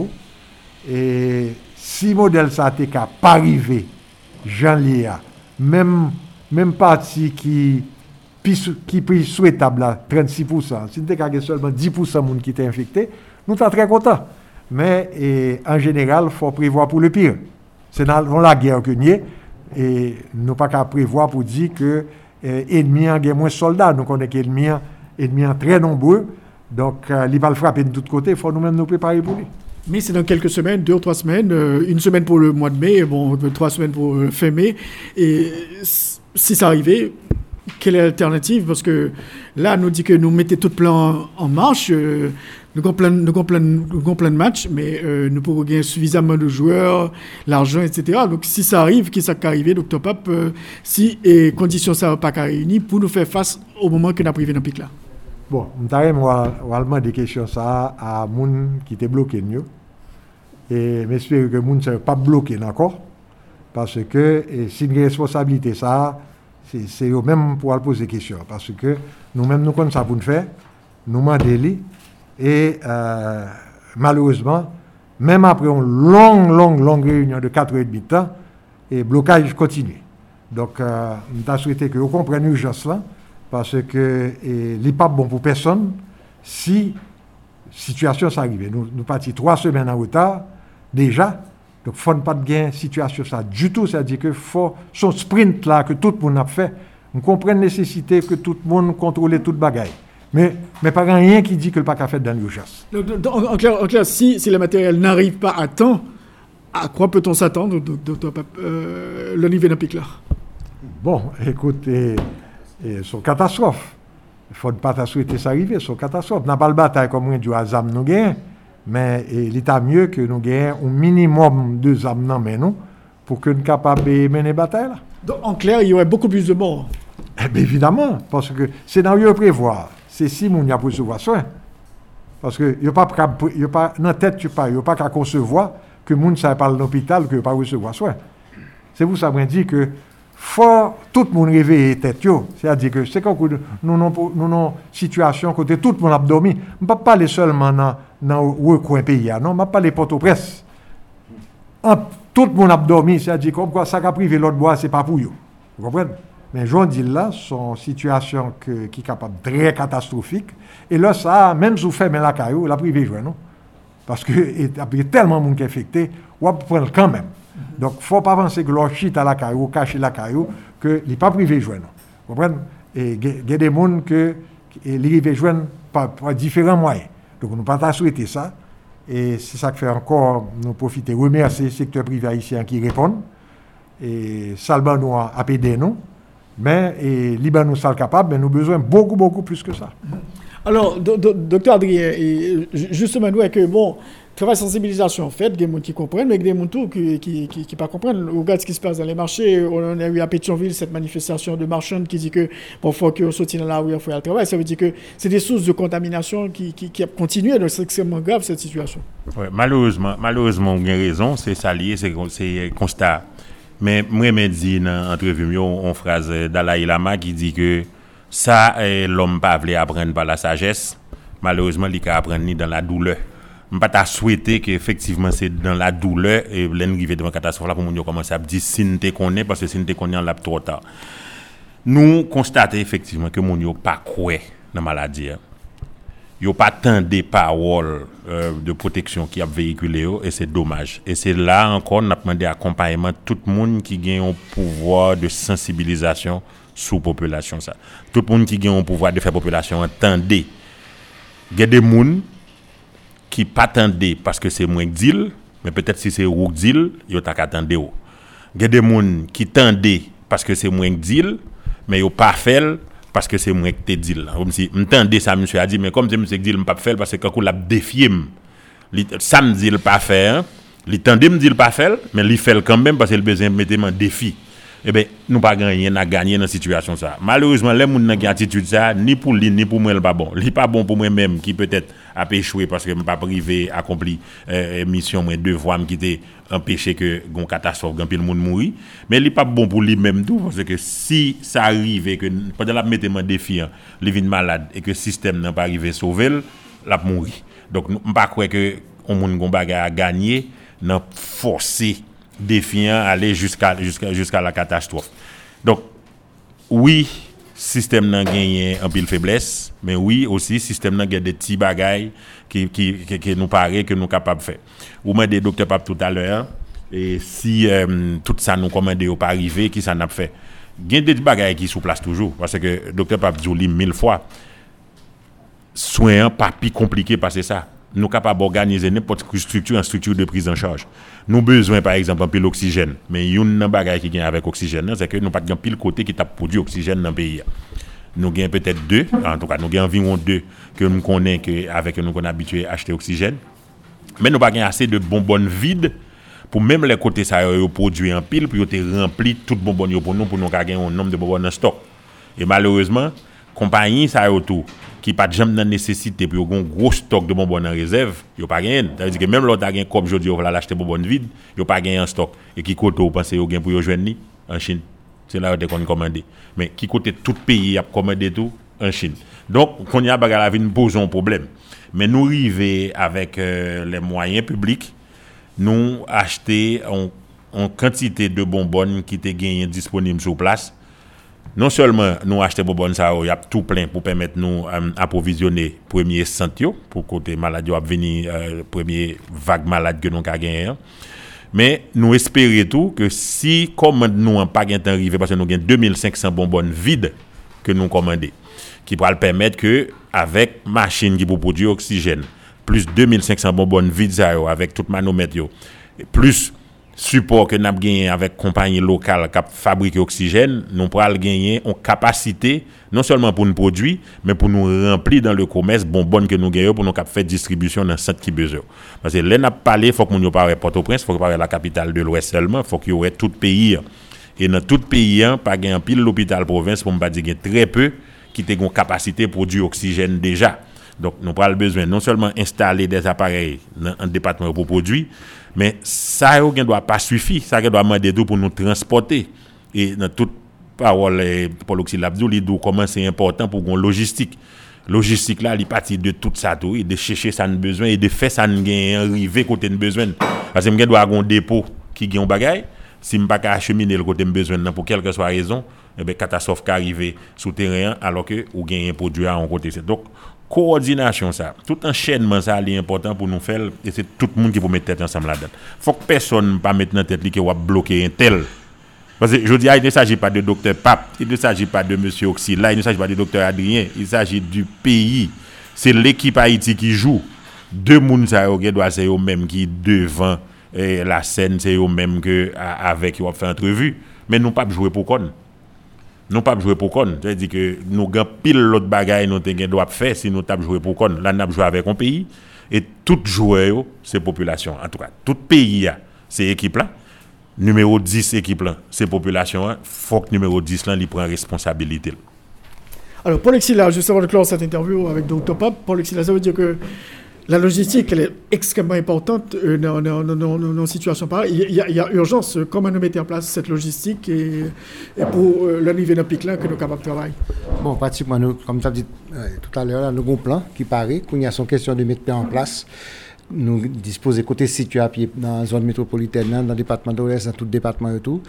Et si le modèle, ça, n'est pas arrivé, j'en ai à, même partie qui est souhaitable à 36%. Si nous avons seulement 10% de monde qui était infecté, nous sommes très contents. Mais en général, il faut prévoir pour le pire. C'est dans la guerre que nous sommes. Et nous n'avons pas qu'à prévoir pour dire que l'ennemi a moins de soldats. Donc on est ennemi très nombreux. Donc il va le frapper de tous côtés. Il faut nous-mêmes nous préparer pour lui. Mais c'est dans quelques semaines, 2 ou 3 semaines. Une semaine pour le mois de mai, 3 semaines pour fin mai. Et si ça arrivait... Quelle est l'alternative? Parce que là, nous dit que nous mettons tout plan en marche, nous avons plein de matchs, mais nous pouvons gagner suffisamment de joueurs, l'argent, etc. Donc, si ça arrive, qu'est-ce qui va arriver, Dr Pape, si les conditions ça ne sont pas réunies pour nous faire face au moment que nous avons privé dans le pic là? Bon, nous avons des questions ça à des gens qui étaient bloqués. Et j'espère que les gens ne sont pas bloqués encore, parce que si une responsabilité ça... C'est eux-mêmes pour poser des questions, parce que nous-mêmes, nous connaissons ça pour nous faire, nous demandons, et malheureusement, même après une longue réunion de 4 heures de temps, le blocage continue. Donc, nous souhaitons que vous compreniez l'urgence là, parce que ce n'est pas bon pour personne si la situation s'arrive. Nous partons 3 semaines en retard, déjà. Donc, il ne faut pas de gain, situation ça du tout. C'est-à-dire que faut son sprint là que tout le monde a fait. On comprend la nécessité que tout le monde contrôle tout le bagaille. Mais pas rien qui dit que le pack a fait dans l'urgence. En clair, si le matériel n'arrive pas à temps, à quoi peut-on s'attendre, le niveau d'un pic là? Bon, écoute, son catastrophe. Il ne faut pas te souhaiter ça arriver, son catastrophe. N'a pas le bataille comme on dit à Zam nous gagne. Mais il est mieux que nous ayons au minimum 2 armes dans les mains pour que nous soyons capables de mener la bataille. Donc, en clair, il y aurait beaucoup plus de morts. Évidemment, parce que c'est dans le prévoir. C'est si nous avons recevoir soin. Parce que dans la tête, il n'y a pas qu'à concevoir que les gens ne savent pas l'hôpital, que ne pas recevoir soin. C'est pour ça que je dis que faut tout le monde réveiller tête. C'est-à-dire que c'est quand nous avons une situation où tout le monde a dormi. Je ne peux pas parler seulement dans le coin pays, non, je ne parle pas de Port-au-Prince. Tout le monde a dormi, c'est-à-dire comme quoi ça a privé l'autre bois, ce n'est pas pour eux. Vous comprenez? Mais j'en dis là, son situation qui est capable très catastrophique. Et là, ça, même si vous fermez la caillou, la privé joue, non? Parce qu'il y a tellement de monde qui est infecté, on peut prendre quand même. Donc, il ne faut pas penser que l'on chite à la caillou, cacher la caillou, que n'est pas privé joue, non? Vous comprenez? Et il y a des gens qui les jouent par différents moyens. Donc, nous ne pouvons pas souhaiter ça. Et c'est ça que fait encore nous profiter, remercier le secteur privé haïtien qui répond. Et Salban nous a aidé, nous. Mais Liban nous est capable, mais nous avons besoin beaucoup plus que ça. Alors, Dr Adrien, justement, nous, que bon, travail de sensibilisation en fait, il y a des gens qui comprennent, mais il y a des gens qui pas comprennent. Regarde ce qui se passe dans les marchés. On a eu à Pétionville cette manifestation de marchandes qui dit que bon, faut qu'on sorte dans la rue, il faut aller au travail. Ça veut dire que c'est des sources de contamination qui continuent. Donc c'est extrêmement grave cette situation. Ouais, malheureusement, on a raison. C'est ça lié, c'est constat. Mais moi, je dis dans l'entrevue, on phrase Dalai Lama qui dit que ça, l'homme pas voulait apprendre par la sagesse. Malheureusement, il a appris dans la douleur. Je ne peux pas souhaiter qu'effectivement, c'est dans la douleur et l'arrivée devant la catastrophe là pour nous commencer à dire si nous te connaissons, parce que si nous te connaissons, on l'a trop tard. Nous constatons effectivement que nous n'avons pas cru dans la maladie. Il n'y a pas tant de paroles de protection qui a véhiculé et c'est dommage. Et c'est là encore qu'on a demandé accompagnement tout le monde qui a un pouvoir de sensibilisation sur la population. Ça. Tout le monde qui a un pouvoir de faire la population entendre. Il y a des gens qui patendait parce que c'est moins d'il, mais peut-être si c'est ou d'il, yo ta attendé ou. Il y a des moun qui tendaient parce que c'est moins d'il, mais yo pas fait parce que c'est moi qui t'ai dit là. Comme si m'entendais ça, monsieur a dit, mais comme je me suis dit, je ne peux pas faire parce que quand on l'a défié, ça me dit, je ne peux pas faire. Il tendait me dit, je ne peux pas faire, mais il fait quand même parce qu'il a besoin de mettre un défi. Eh bien, nous pas gagner à gagner dans la situation ça. Malheureusement, les gens n'ont pas attitude ça, ni pour lui, ni pour moi, il n'est pas bon. Il n'est pas bon pour moi-même, qui peut-être a échoué parce que je n'ai pas privé, accompli mission, moins devoir, qui était empêché que une catastrophe, un pile monde mourir. Mais il n'est pas bon pour lui-même tout, parce que si ça arrive et que pendant la mettre un défi, il vient malade et que le système n'a pas arrivé à sauver, il a mouru. Donc, je ne crois pas que on monde a gagné, n'a forcé défiant aller jusqu'à la catastrophe. Donc oui, système n'a gagné un pile faiblesse, mais oui aussi système n'a gagné des petits bagailles qui nous paraît que nous capable faire. Ou même des docteur Pape tout à l'heure et si tout ça nous commandé au pas arrivé qui ça n'a pas fait. Il y a des bagailles qui sous place toujours parce que docteur Pape dit lui 1000 fois soin pas plus compliqué parce que ça nous capable d'organiser n'importe quelle structure en structure de prise en charge. Nous besoin par exemple en pile oxygène, mais il y a une bagaille qui vient avec oxygène, c'est que nous pas gagne pile côté qui t'a produit oxygène dans le pays. Nous gagne peut-être deux, en tout cas nous gagne environ deux que nous connaît que avec nous qu'on habitué à acheter oxygène. Mais nous pas gagne assez de bonbonnes vides pour même les côtés ça yo produit en pile pour te remplir toutes bonbonnes yo pour nous gagner un nombre de bonbonnes en stock. Et malheureusement, compagnie ça yo tout qui pas de jamais dans nécessité pour un gros stock de bonbons en réserve, yo pas gagne. Ça veut dire que même l'autre a gagne comme aujourd'hui on va l'acheter bonbons vides, yo pas gagne en stock et qui côté vous pensez yo gagne pour yo joindre ni en Chine. C'est là où te qu'on commander. Mais qui côté tout pays a commandé tout en Chine. Donc qu'on y a bagarre la vie nous pose un problème. Mais nous arriver avec les moyens publics, nous acheter en quantité de bonbons qui te gagne disponible sur place. Non seulement nous acheter pour bonne ça, il y a tout plein pour permettre nous approvisionner premier centio pour côté maladie va venir premier vague malade que nous ca gagner. Mais nous espérer tout que si commande nous en pas gain arriver parce que nous gain 2500 bonbonnes vides que nous commander qui pourra permettre que avec machine qui pour produire oxygène plus 2500 bonbonnes vides ça avec tout manomètre yo plus support que nous avons gagné avec compagnie locale qui fabrique oxygène, nous pourrons gagner en capacité, non seulement pour nous produire, mais pour nous remplir dans le commerce bonbonne que nous gagnons pour nous faire distribution dans le centre qui besoin. Parce que là, nous parlons, il faut que nous parlions de Port-au-Prince, il faut que nous parlions de la capitale de l'Ouest seulement, il faut qu'il y ait tout le pays. Et dans tout le pays, pas gagner pile l'hôpital province pour nous dire qu'il y a très peu qui ont capacité de produire oxygène déjà. Donc, nous avons besoin non seulement d'installer des appareils dans un département pour produire, mais ça ne doit pas suffire. Ça doit demander tout pour nous transporter. Et dans toute parole, Paul Oxilla dit comment c'est important pour la logistique. Logistique, là, il partit de tout ça, tout, et de chercher ça nous besoin, et de faire ça nous arriver côté nous besoin. Parce que nous doit avoir un dépôt qui a un bagage. Si je ne peux pas acheminer le côté besoin pour quelque soit raison, eh bien, catastrophe qui arrive sous terrain alors que nous avons un produit à un côté. Donc, coordination ça, tout enchaînement ça est important pour nous faire et c'est tout le monde qui peut mettre tête ensemble là-dedans. Faut que personne pas mettre dans tête qui va bloquer un tel. Parce que je dis il ne s'agit pas de docteur Pape, il ne s'agit pas de monsieur Oxilla, il ne s'agit pas de docteur Adrien, il s'agit du pays. C'est l'équipe Haïti qui joue. Deux monde ça doit c'est eux même qui devant la scène, c'est eux même que avec qui va faire entrevue, mais nous pas jouer pour conne. Nous pas jouer pour con, ça veut dire que nous gagne pile l'autre bagaille nous t'ai doit faire si nous t'a jouer pour con. Là n'a jouer avec un pays et tout joueur c'est population. En tout cas, tout pays c'est équipe là. Numéro 10 équipe là, c'est population, faut que numéro 10 là il prend responsabilité. Alors Paul Oxilla, juste avant de clore cette interview avec Dr Pape, Paul Oxilla, ça veut dire que la logistique elle est extrêmement importante dans situation pareille. Il y a urgence comment nous mettre en place cette logistique et pour le niveau d'un pic là que nous capables de travailler. Bon, pratiquement nous comme tu as dit tout à l'heure là, nous avons un plan qui paraît qu'il y a son question de mettre en place. Nous disposons côté situé à pied dans la zone métropolitaine dans le département de l'Ouest dans tout le département et tout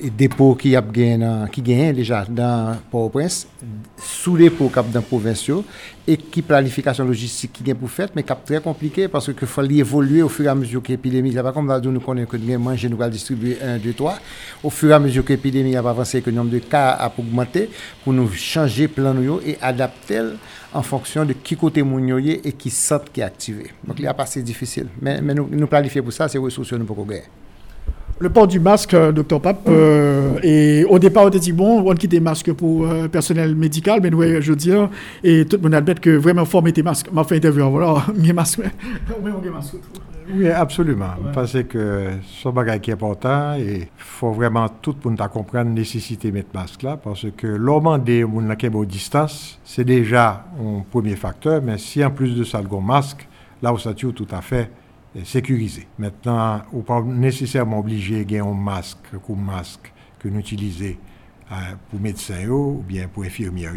et dépôt qui a gagné déjà dans Port-au-Prince sous dépôt cap dans provinciaux et qui planification logistique qui gagne pour faire mais cap très compliqué parce que faut évoluer au fur et à mesure que l'épidémie là pas comme là nous connaît que nous manger nous va distribuer 1 2 3 au fur et à mesure que l'épidémie va avancer que le nombre de cas a augmenté pour nous changer plan nous et adapter en fonction de qui côté mounioyer et qui centre qui est activé. Donc il y a passé difficile mais nous planifier pour ça c'est ressources nous pour gagner. Le port du masque, docteur Pape, et au départ, on a dit, bon, on quitte des masques pour personnel médical, mais nous, je veux dire, et tout le monde admet que vraiment, faut mettre des masques. On m'a fait interview, voilà, mes masques. Oui, absolument. Ouais. Parce que ce bagage qui est important, il faut vraiment tout pour nous comprendre la nécessité de mettre masque là, parce que l'homme des gens qui sont à distance, c'est déjà un premier facteur, mais si en plus de ça, le masque, là, on s'attire tout à fait sécurisé. Maintenant, on n'est pas nécessairement obligé de avoir un masque que nous utilisons pour médecins ou bien pour infirmières.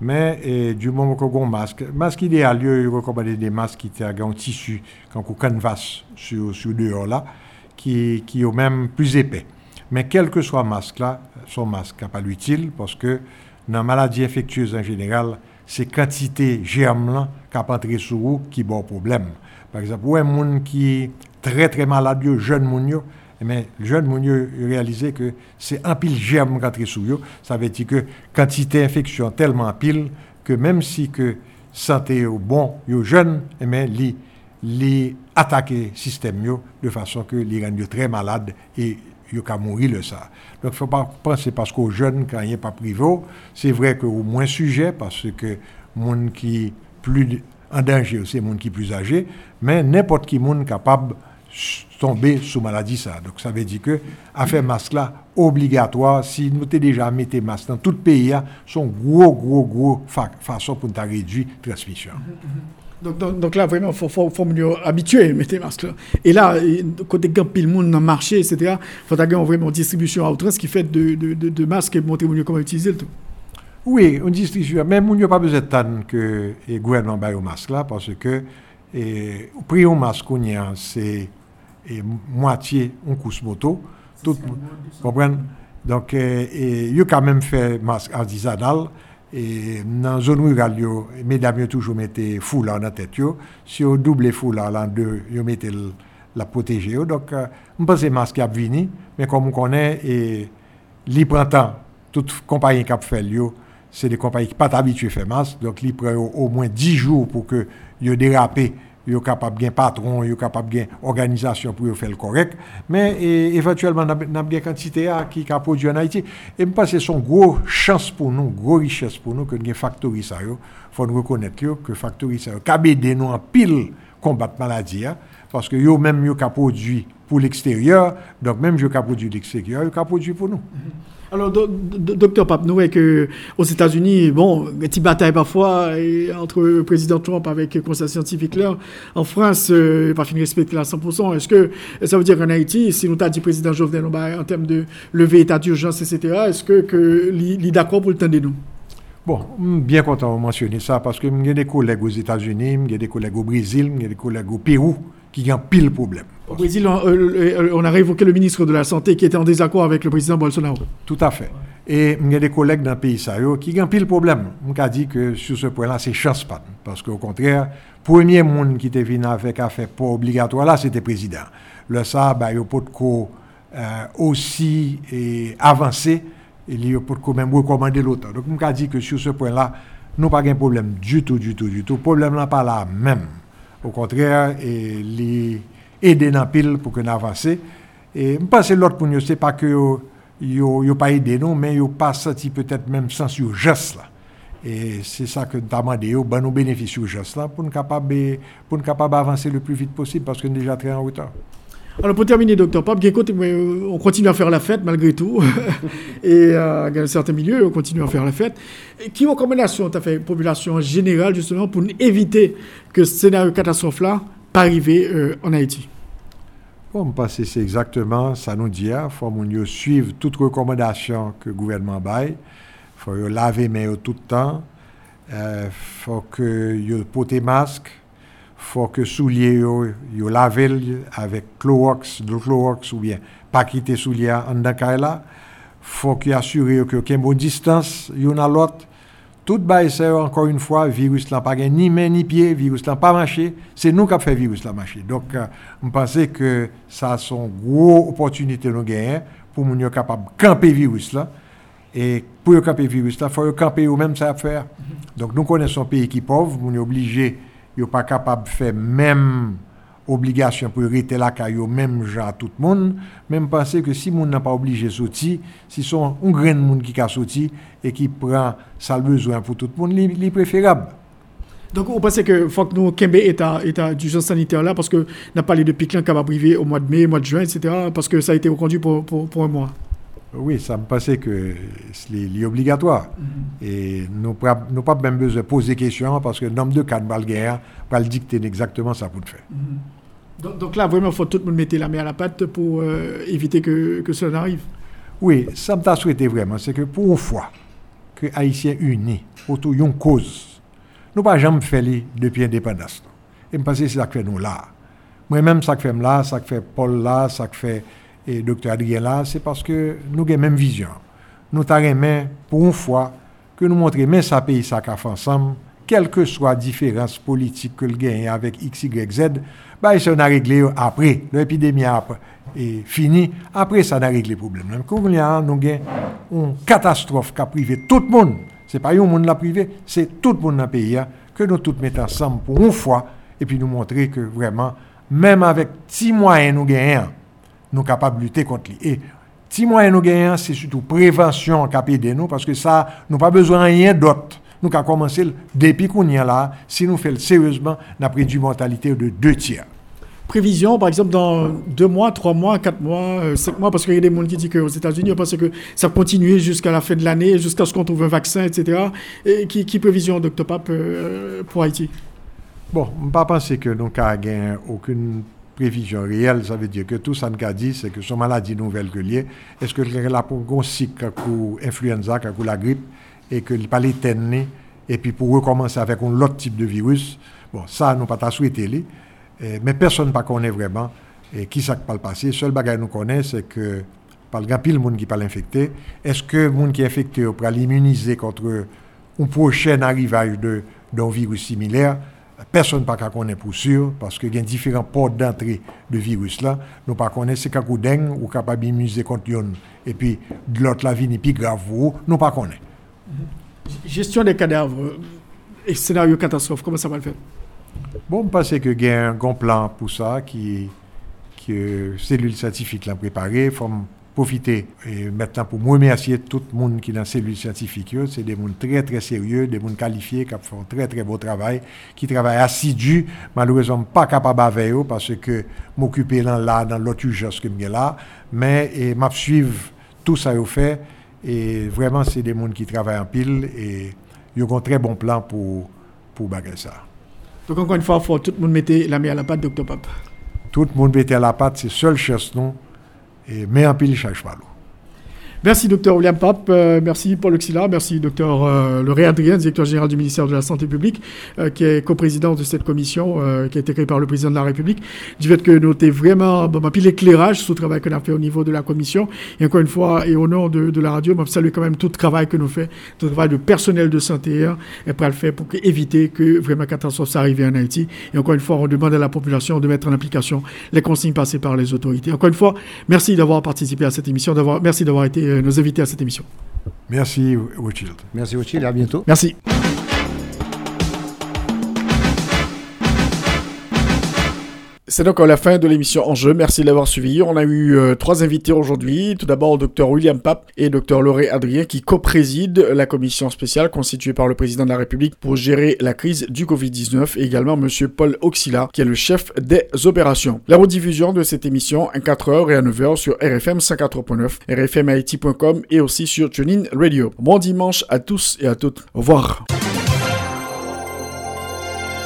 Mais du moment qu'on a un masque idéal, je recommande des masques qui sont en tissu, quand on canvas sur dehors là, qui sont même plus épais. Mais quel que soit le masque là, son masque n'est pas utile parce que dans la maladie infectieuse en général, c'est quantité germe là qui a entré sur vous qui a un problème. Par exemple, ou un monde qui est très très malade, jeune monde, mais le jeune monde réalisé que c'est un pile germe qui est entré sur vous. Ça veut dire que quantité d'infection tellement pile que même si que santé est bon, est jeune, mais il attaque le système de façon que il rend très malade et il a mourir le ça. Donc faut pas penser parce qu'aux jeunes quand il est pas privé, c'est vrai que au moins sujet parce que monde qui plus en danger, c'est monde qui plus âgé, mais n'importe qui monde capable tomber sous maladie ça. Donc ça veut dire que à faire masque là obligatoire si nous t'es déjà metté masque dans tout le pays là, sont gros façon pour nous réduire transmission. Donc là, vraiment, faut mieux habituer à mettre des masques. Et là, quand il y a pile monde dans le marché, etc., il faut avoir vraiment une distribution à outrance qui fait de masques et montrer comment utiliser le tout. Oui, une distribution. Mais il n'y a pas besoin de tant que le gouvernement ait un masque là, parce que le prix d'un masque, c'est moitié en course moto. Tout le monde comprend. Donc, il y a quand même fait masque artisanal. Et dans la zone rurale, mesdames, ont toujours mis des foulards dans la tête. Si on double foulard en deux, ils mettent la protéger. Donc, on pense que le masque est venu, mais comme on connaît, il prend temps. Toutes les compagnies qui ont fait le c'est des compagnies qui ne sont pas habituées à faire masque. Donc, il prend au moins 10 jours pour que ils dérapent. Ils sont capables d'un patron, ils sont capables d'une organisation pour faire le correct. Mais éventuellement, nous avons une quantité qui a produit en Haïti. Et je pense que c'est une grosse chance pour nous, une grosse richesse pour nous que nous avons une factory. Il faut nous reconnaître que la factory, ça a aidé nous en pile combattre la maladie. Parce que nous même nous avons produit pour l'extérieur. Donc, même nous avons produit l'extérieur, nous avons produit pour nous. Alors, docteur Pape, nous voyons qu'aux États-Unis, bon, des petites batailles parfois entre le président Trump avec le conseil scientifique là. En France, il n'a pas fini de respecter à 100%. Est-ce que ça veut dire qu'en Haïti, si nous t'a dit président Jovenel Moïse en termes de lever état d'urgence, etc., est-ce que il est d'accord pour le temps de nous? Bon, bien content de mentionner ça parce que j'ai des collègues aux États-Unis, j'ai des collègues au Brésil, j'ai des collègues au Pérou qui ont pile problème. Au Brésil, on a révoqué le ministre de la Santé qui était en désaccord avec le président Bolsonaro. Tout à fait. Et il y a des collègues dans le pays qui ont pile problème. On a dit que sur ce point-là, c'est chance pas. Parce qu'au contraire, le premier monde qui était venu avec affaire pas obligatoire, là, c'était le président. Le ça, il n'y a pas de quoi aussi avancé. Il n'y a pas de quoi même recommander l'autre. Donc, on a dit que sur ce point-là, nous n'avons pas de problème du tout. Le problème n'est pas là même. Au contraire, les aider dans pile pour que nous avancer et me passer l'autre pour nous c'est pas que yo pas aider nous mais yo pas senti peut-être même sens urgence là et c'est ça que demander yo ben nous bénéficier urgence là pour nous capable avancer le plus vite possible parce que nous déjà très en retard. Alors pour terminer, docteur Pape, on continue à faire la fête malgré tout. Et dans certains milieux, on continue à faire la fête. Et quelles recommandations tu as fait population en général justement pour éviter que ce scénario catastrophe là arriver en Haïti? Bon, parce que c'est exactement ça nous dit. Il faut suivre toutes recommandations que le gouvernement baille. Il faut laver les mains tout le temps. Il faut que porter masque. Il faut que souliers yo laver avec Clorox, de Clorox ou bien pas quitter souliers en dedans là. Il faut que assurer que qu'il y a une bonne distance une à l'autre. Tout bail c'est encore une fois virus là pas ni main ni pied, virus là pas marché, c'est nous qui avons fait virus là marché. Donc on pensait que ça sont gros opportunité nous gagner pour nous être capable camper virus là et pour camper virus là faut camper au même ça faire. Donc nous connaissons un pays qui pauvre, on est obligé, il pas capable faire même obligation pour rester là car yo même gens tout le monde même penser que si moun n'a pas obligé sortir si sont un grain de monde qui ka sorti et qui prend ça besoin pour tout le monde li préférable. Donc on pense que faut que nous Kembe état d'urgence sanitaire là parce que n'a parlé de pic là qui va arriver au mois de mai, mois de juin etc. parce que ça a été reconduit pour un mois. Oui, ça me pensait que c'est obligatoire. Mm-hmm. Et nous pas même besoin de poser des questions parce que le nombre de cas de balguère va le dicter exactement ça pour le faire. Mm-hmm. Donc là, vraiment, il faut tout le monde mettre la main à la pâte pour éviter que cela n'arrive. Oui, ça me t'a souhaité vraiment. C'est que pour une fois que Haïtiens unis autour d'une cause, nous pas jamais fait depuis l'indépendance. Et me pensais que c'est ça que fait nous là. Moi-même, ça que fait là, ça que fait Paul là, ça que fait... et Dr Adrien là, c'est parce que nous avons la même vision. Nous avons pour une fois que nous montrer même ça pays ça qu'a fait ensemble, quelle que soit la différence politique que le gagne avec X, Y, Z, bah, ça on a réglé après, l'épidémie est finie, après ça on a réglé le problème. Donc nous avons une catastrophe qui a privé tout le monde, ce n'est pas un monde qui l'a privé, c'est tout le monde dans le pays que nous tous mettons ensemble pour une fois et puis nous montrer que vraiment, même avec 6 moyens nous gagnons, nous capables de lutter contre lui. Et si moyen nous gagnons, c'est surtout prévention qui a aidé nous, parce que ça, nous pas besoin de rien d'autre. Nous avons commencé depuis qu'on y a là, si nous faisons sérieusement, nous avons réduit la mortalité de 2/3. Prévision, par exemple, dans 2 mois, 3 mois, 4 mois, 5 mois, parce qu'il y a des gens qui disent qu'aux États-Unis, parce que ça continue jusqu'à la fin de l'année, jusqu'à ce qu'on trouve un vaccin, etc. Et qui prévision, Dr Pape, pour Haïti? Bon, je ne pense pas que nous n'avons aucune prévision réelle, ça veut dire que tout ça nous a dit, c'est que son maladie nouvelle que liée, est-ce que la pour un cycle pour influenza, pour la grippe, et que le palais tenait, et puis pour recommencer avec un autre type de virus, bon, ça nous pas souhaité, mais personne pas connaît vraiment et qui ça qui parle passer. Seul bagage nous connaît, c'est que par le grand pile monde qui parle infecté, est-ce que monde qui est infecté pourra l'immuniser contre un prochain arrivage d'un virus similaire? Personne pas qu'à connaître pour sûr parce que il y a différents portes d'entrée de virus là nous pas connaître c'est qu'à dengue ou capable immuniser contre yon et puis de l'autre la vie n'est plus grave nous pas connaître. Gestion des cadavres et scénario catastrophe comment ça va le faire? Bon je pense que il y a un grand plan pour ça qui cellule scientifique l'a préparé faut profiter et maintenant pour remercier tout le monde qui est dans cellule scientifique. C'est des gens très très sérieux, des gens qualifiés qui font très très beau travail, qui travaillent assidus. Malheureusement, pas capable avec eux parce que m'occuper dans l'autre urgence que je là. Mais je suivre tout ça qu'ils fait. Et vraiment, c'est des gens qui travaillent en pile et ils ont un très bon plan pour bagarrer ça. Donc encore une fois, faut tout le monde mettre la main à la pâte, Dr Pape. Tout le monde mettre à la pâte, c'est seule chose non. Et mais en pile, charge pas l'eau. Merci, Dr William Pape. Merci, Paul Oxilla. Merci, Dr Lauré Adrien, directeur général du ministère de la Santé publique, qui est coprésident de cette commission qui a été créée par le président de la République. Du fait que nous avons vraiment bon, pile l'éclairage sous le travail que nous avons fait au niveau de la commission. Et encore une fois, et au nom de la radio, je salue quand même tout le travail que nous faisons, tout le travail de personnel de santé et pour le faire pour éviter que vraiment catastrophe s'arrive en Haïti. Et encore une fois, on demande à la population de mettre en application les consignes passées par les autorités. Encore une fois, merci d'avoir participé à cette émission, merci d'avoir été nos invités à cette émission. Merci, Rothschild. Merci, Rothschild. À bientôt. Merci. C'est donc la fin de l'émission Enjeu. Merci de l'avoir suivi. On a eu 3 invités aujourd'hui. Tout d'abord, Dr William Pape et Dr Lauré Adrien qui co-président la commission spéciale constituée par le président de la République pour gérer la crise du Covid-19 et également Monsieur Paul Oxilla qui est le chef des opérations. La rediffusion de cette émission à 4h et à 9h sur RFM 104.9, rfmhaiti.com et aussi sur TuneIn Radio. Bon dimanche à tous et à toutes. Au revoir.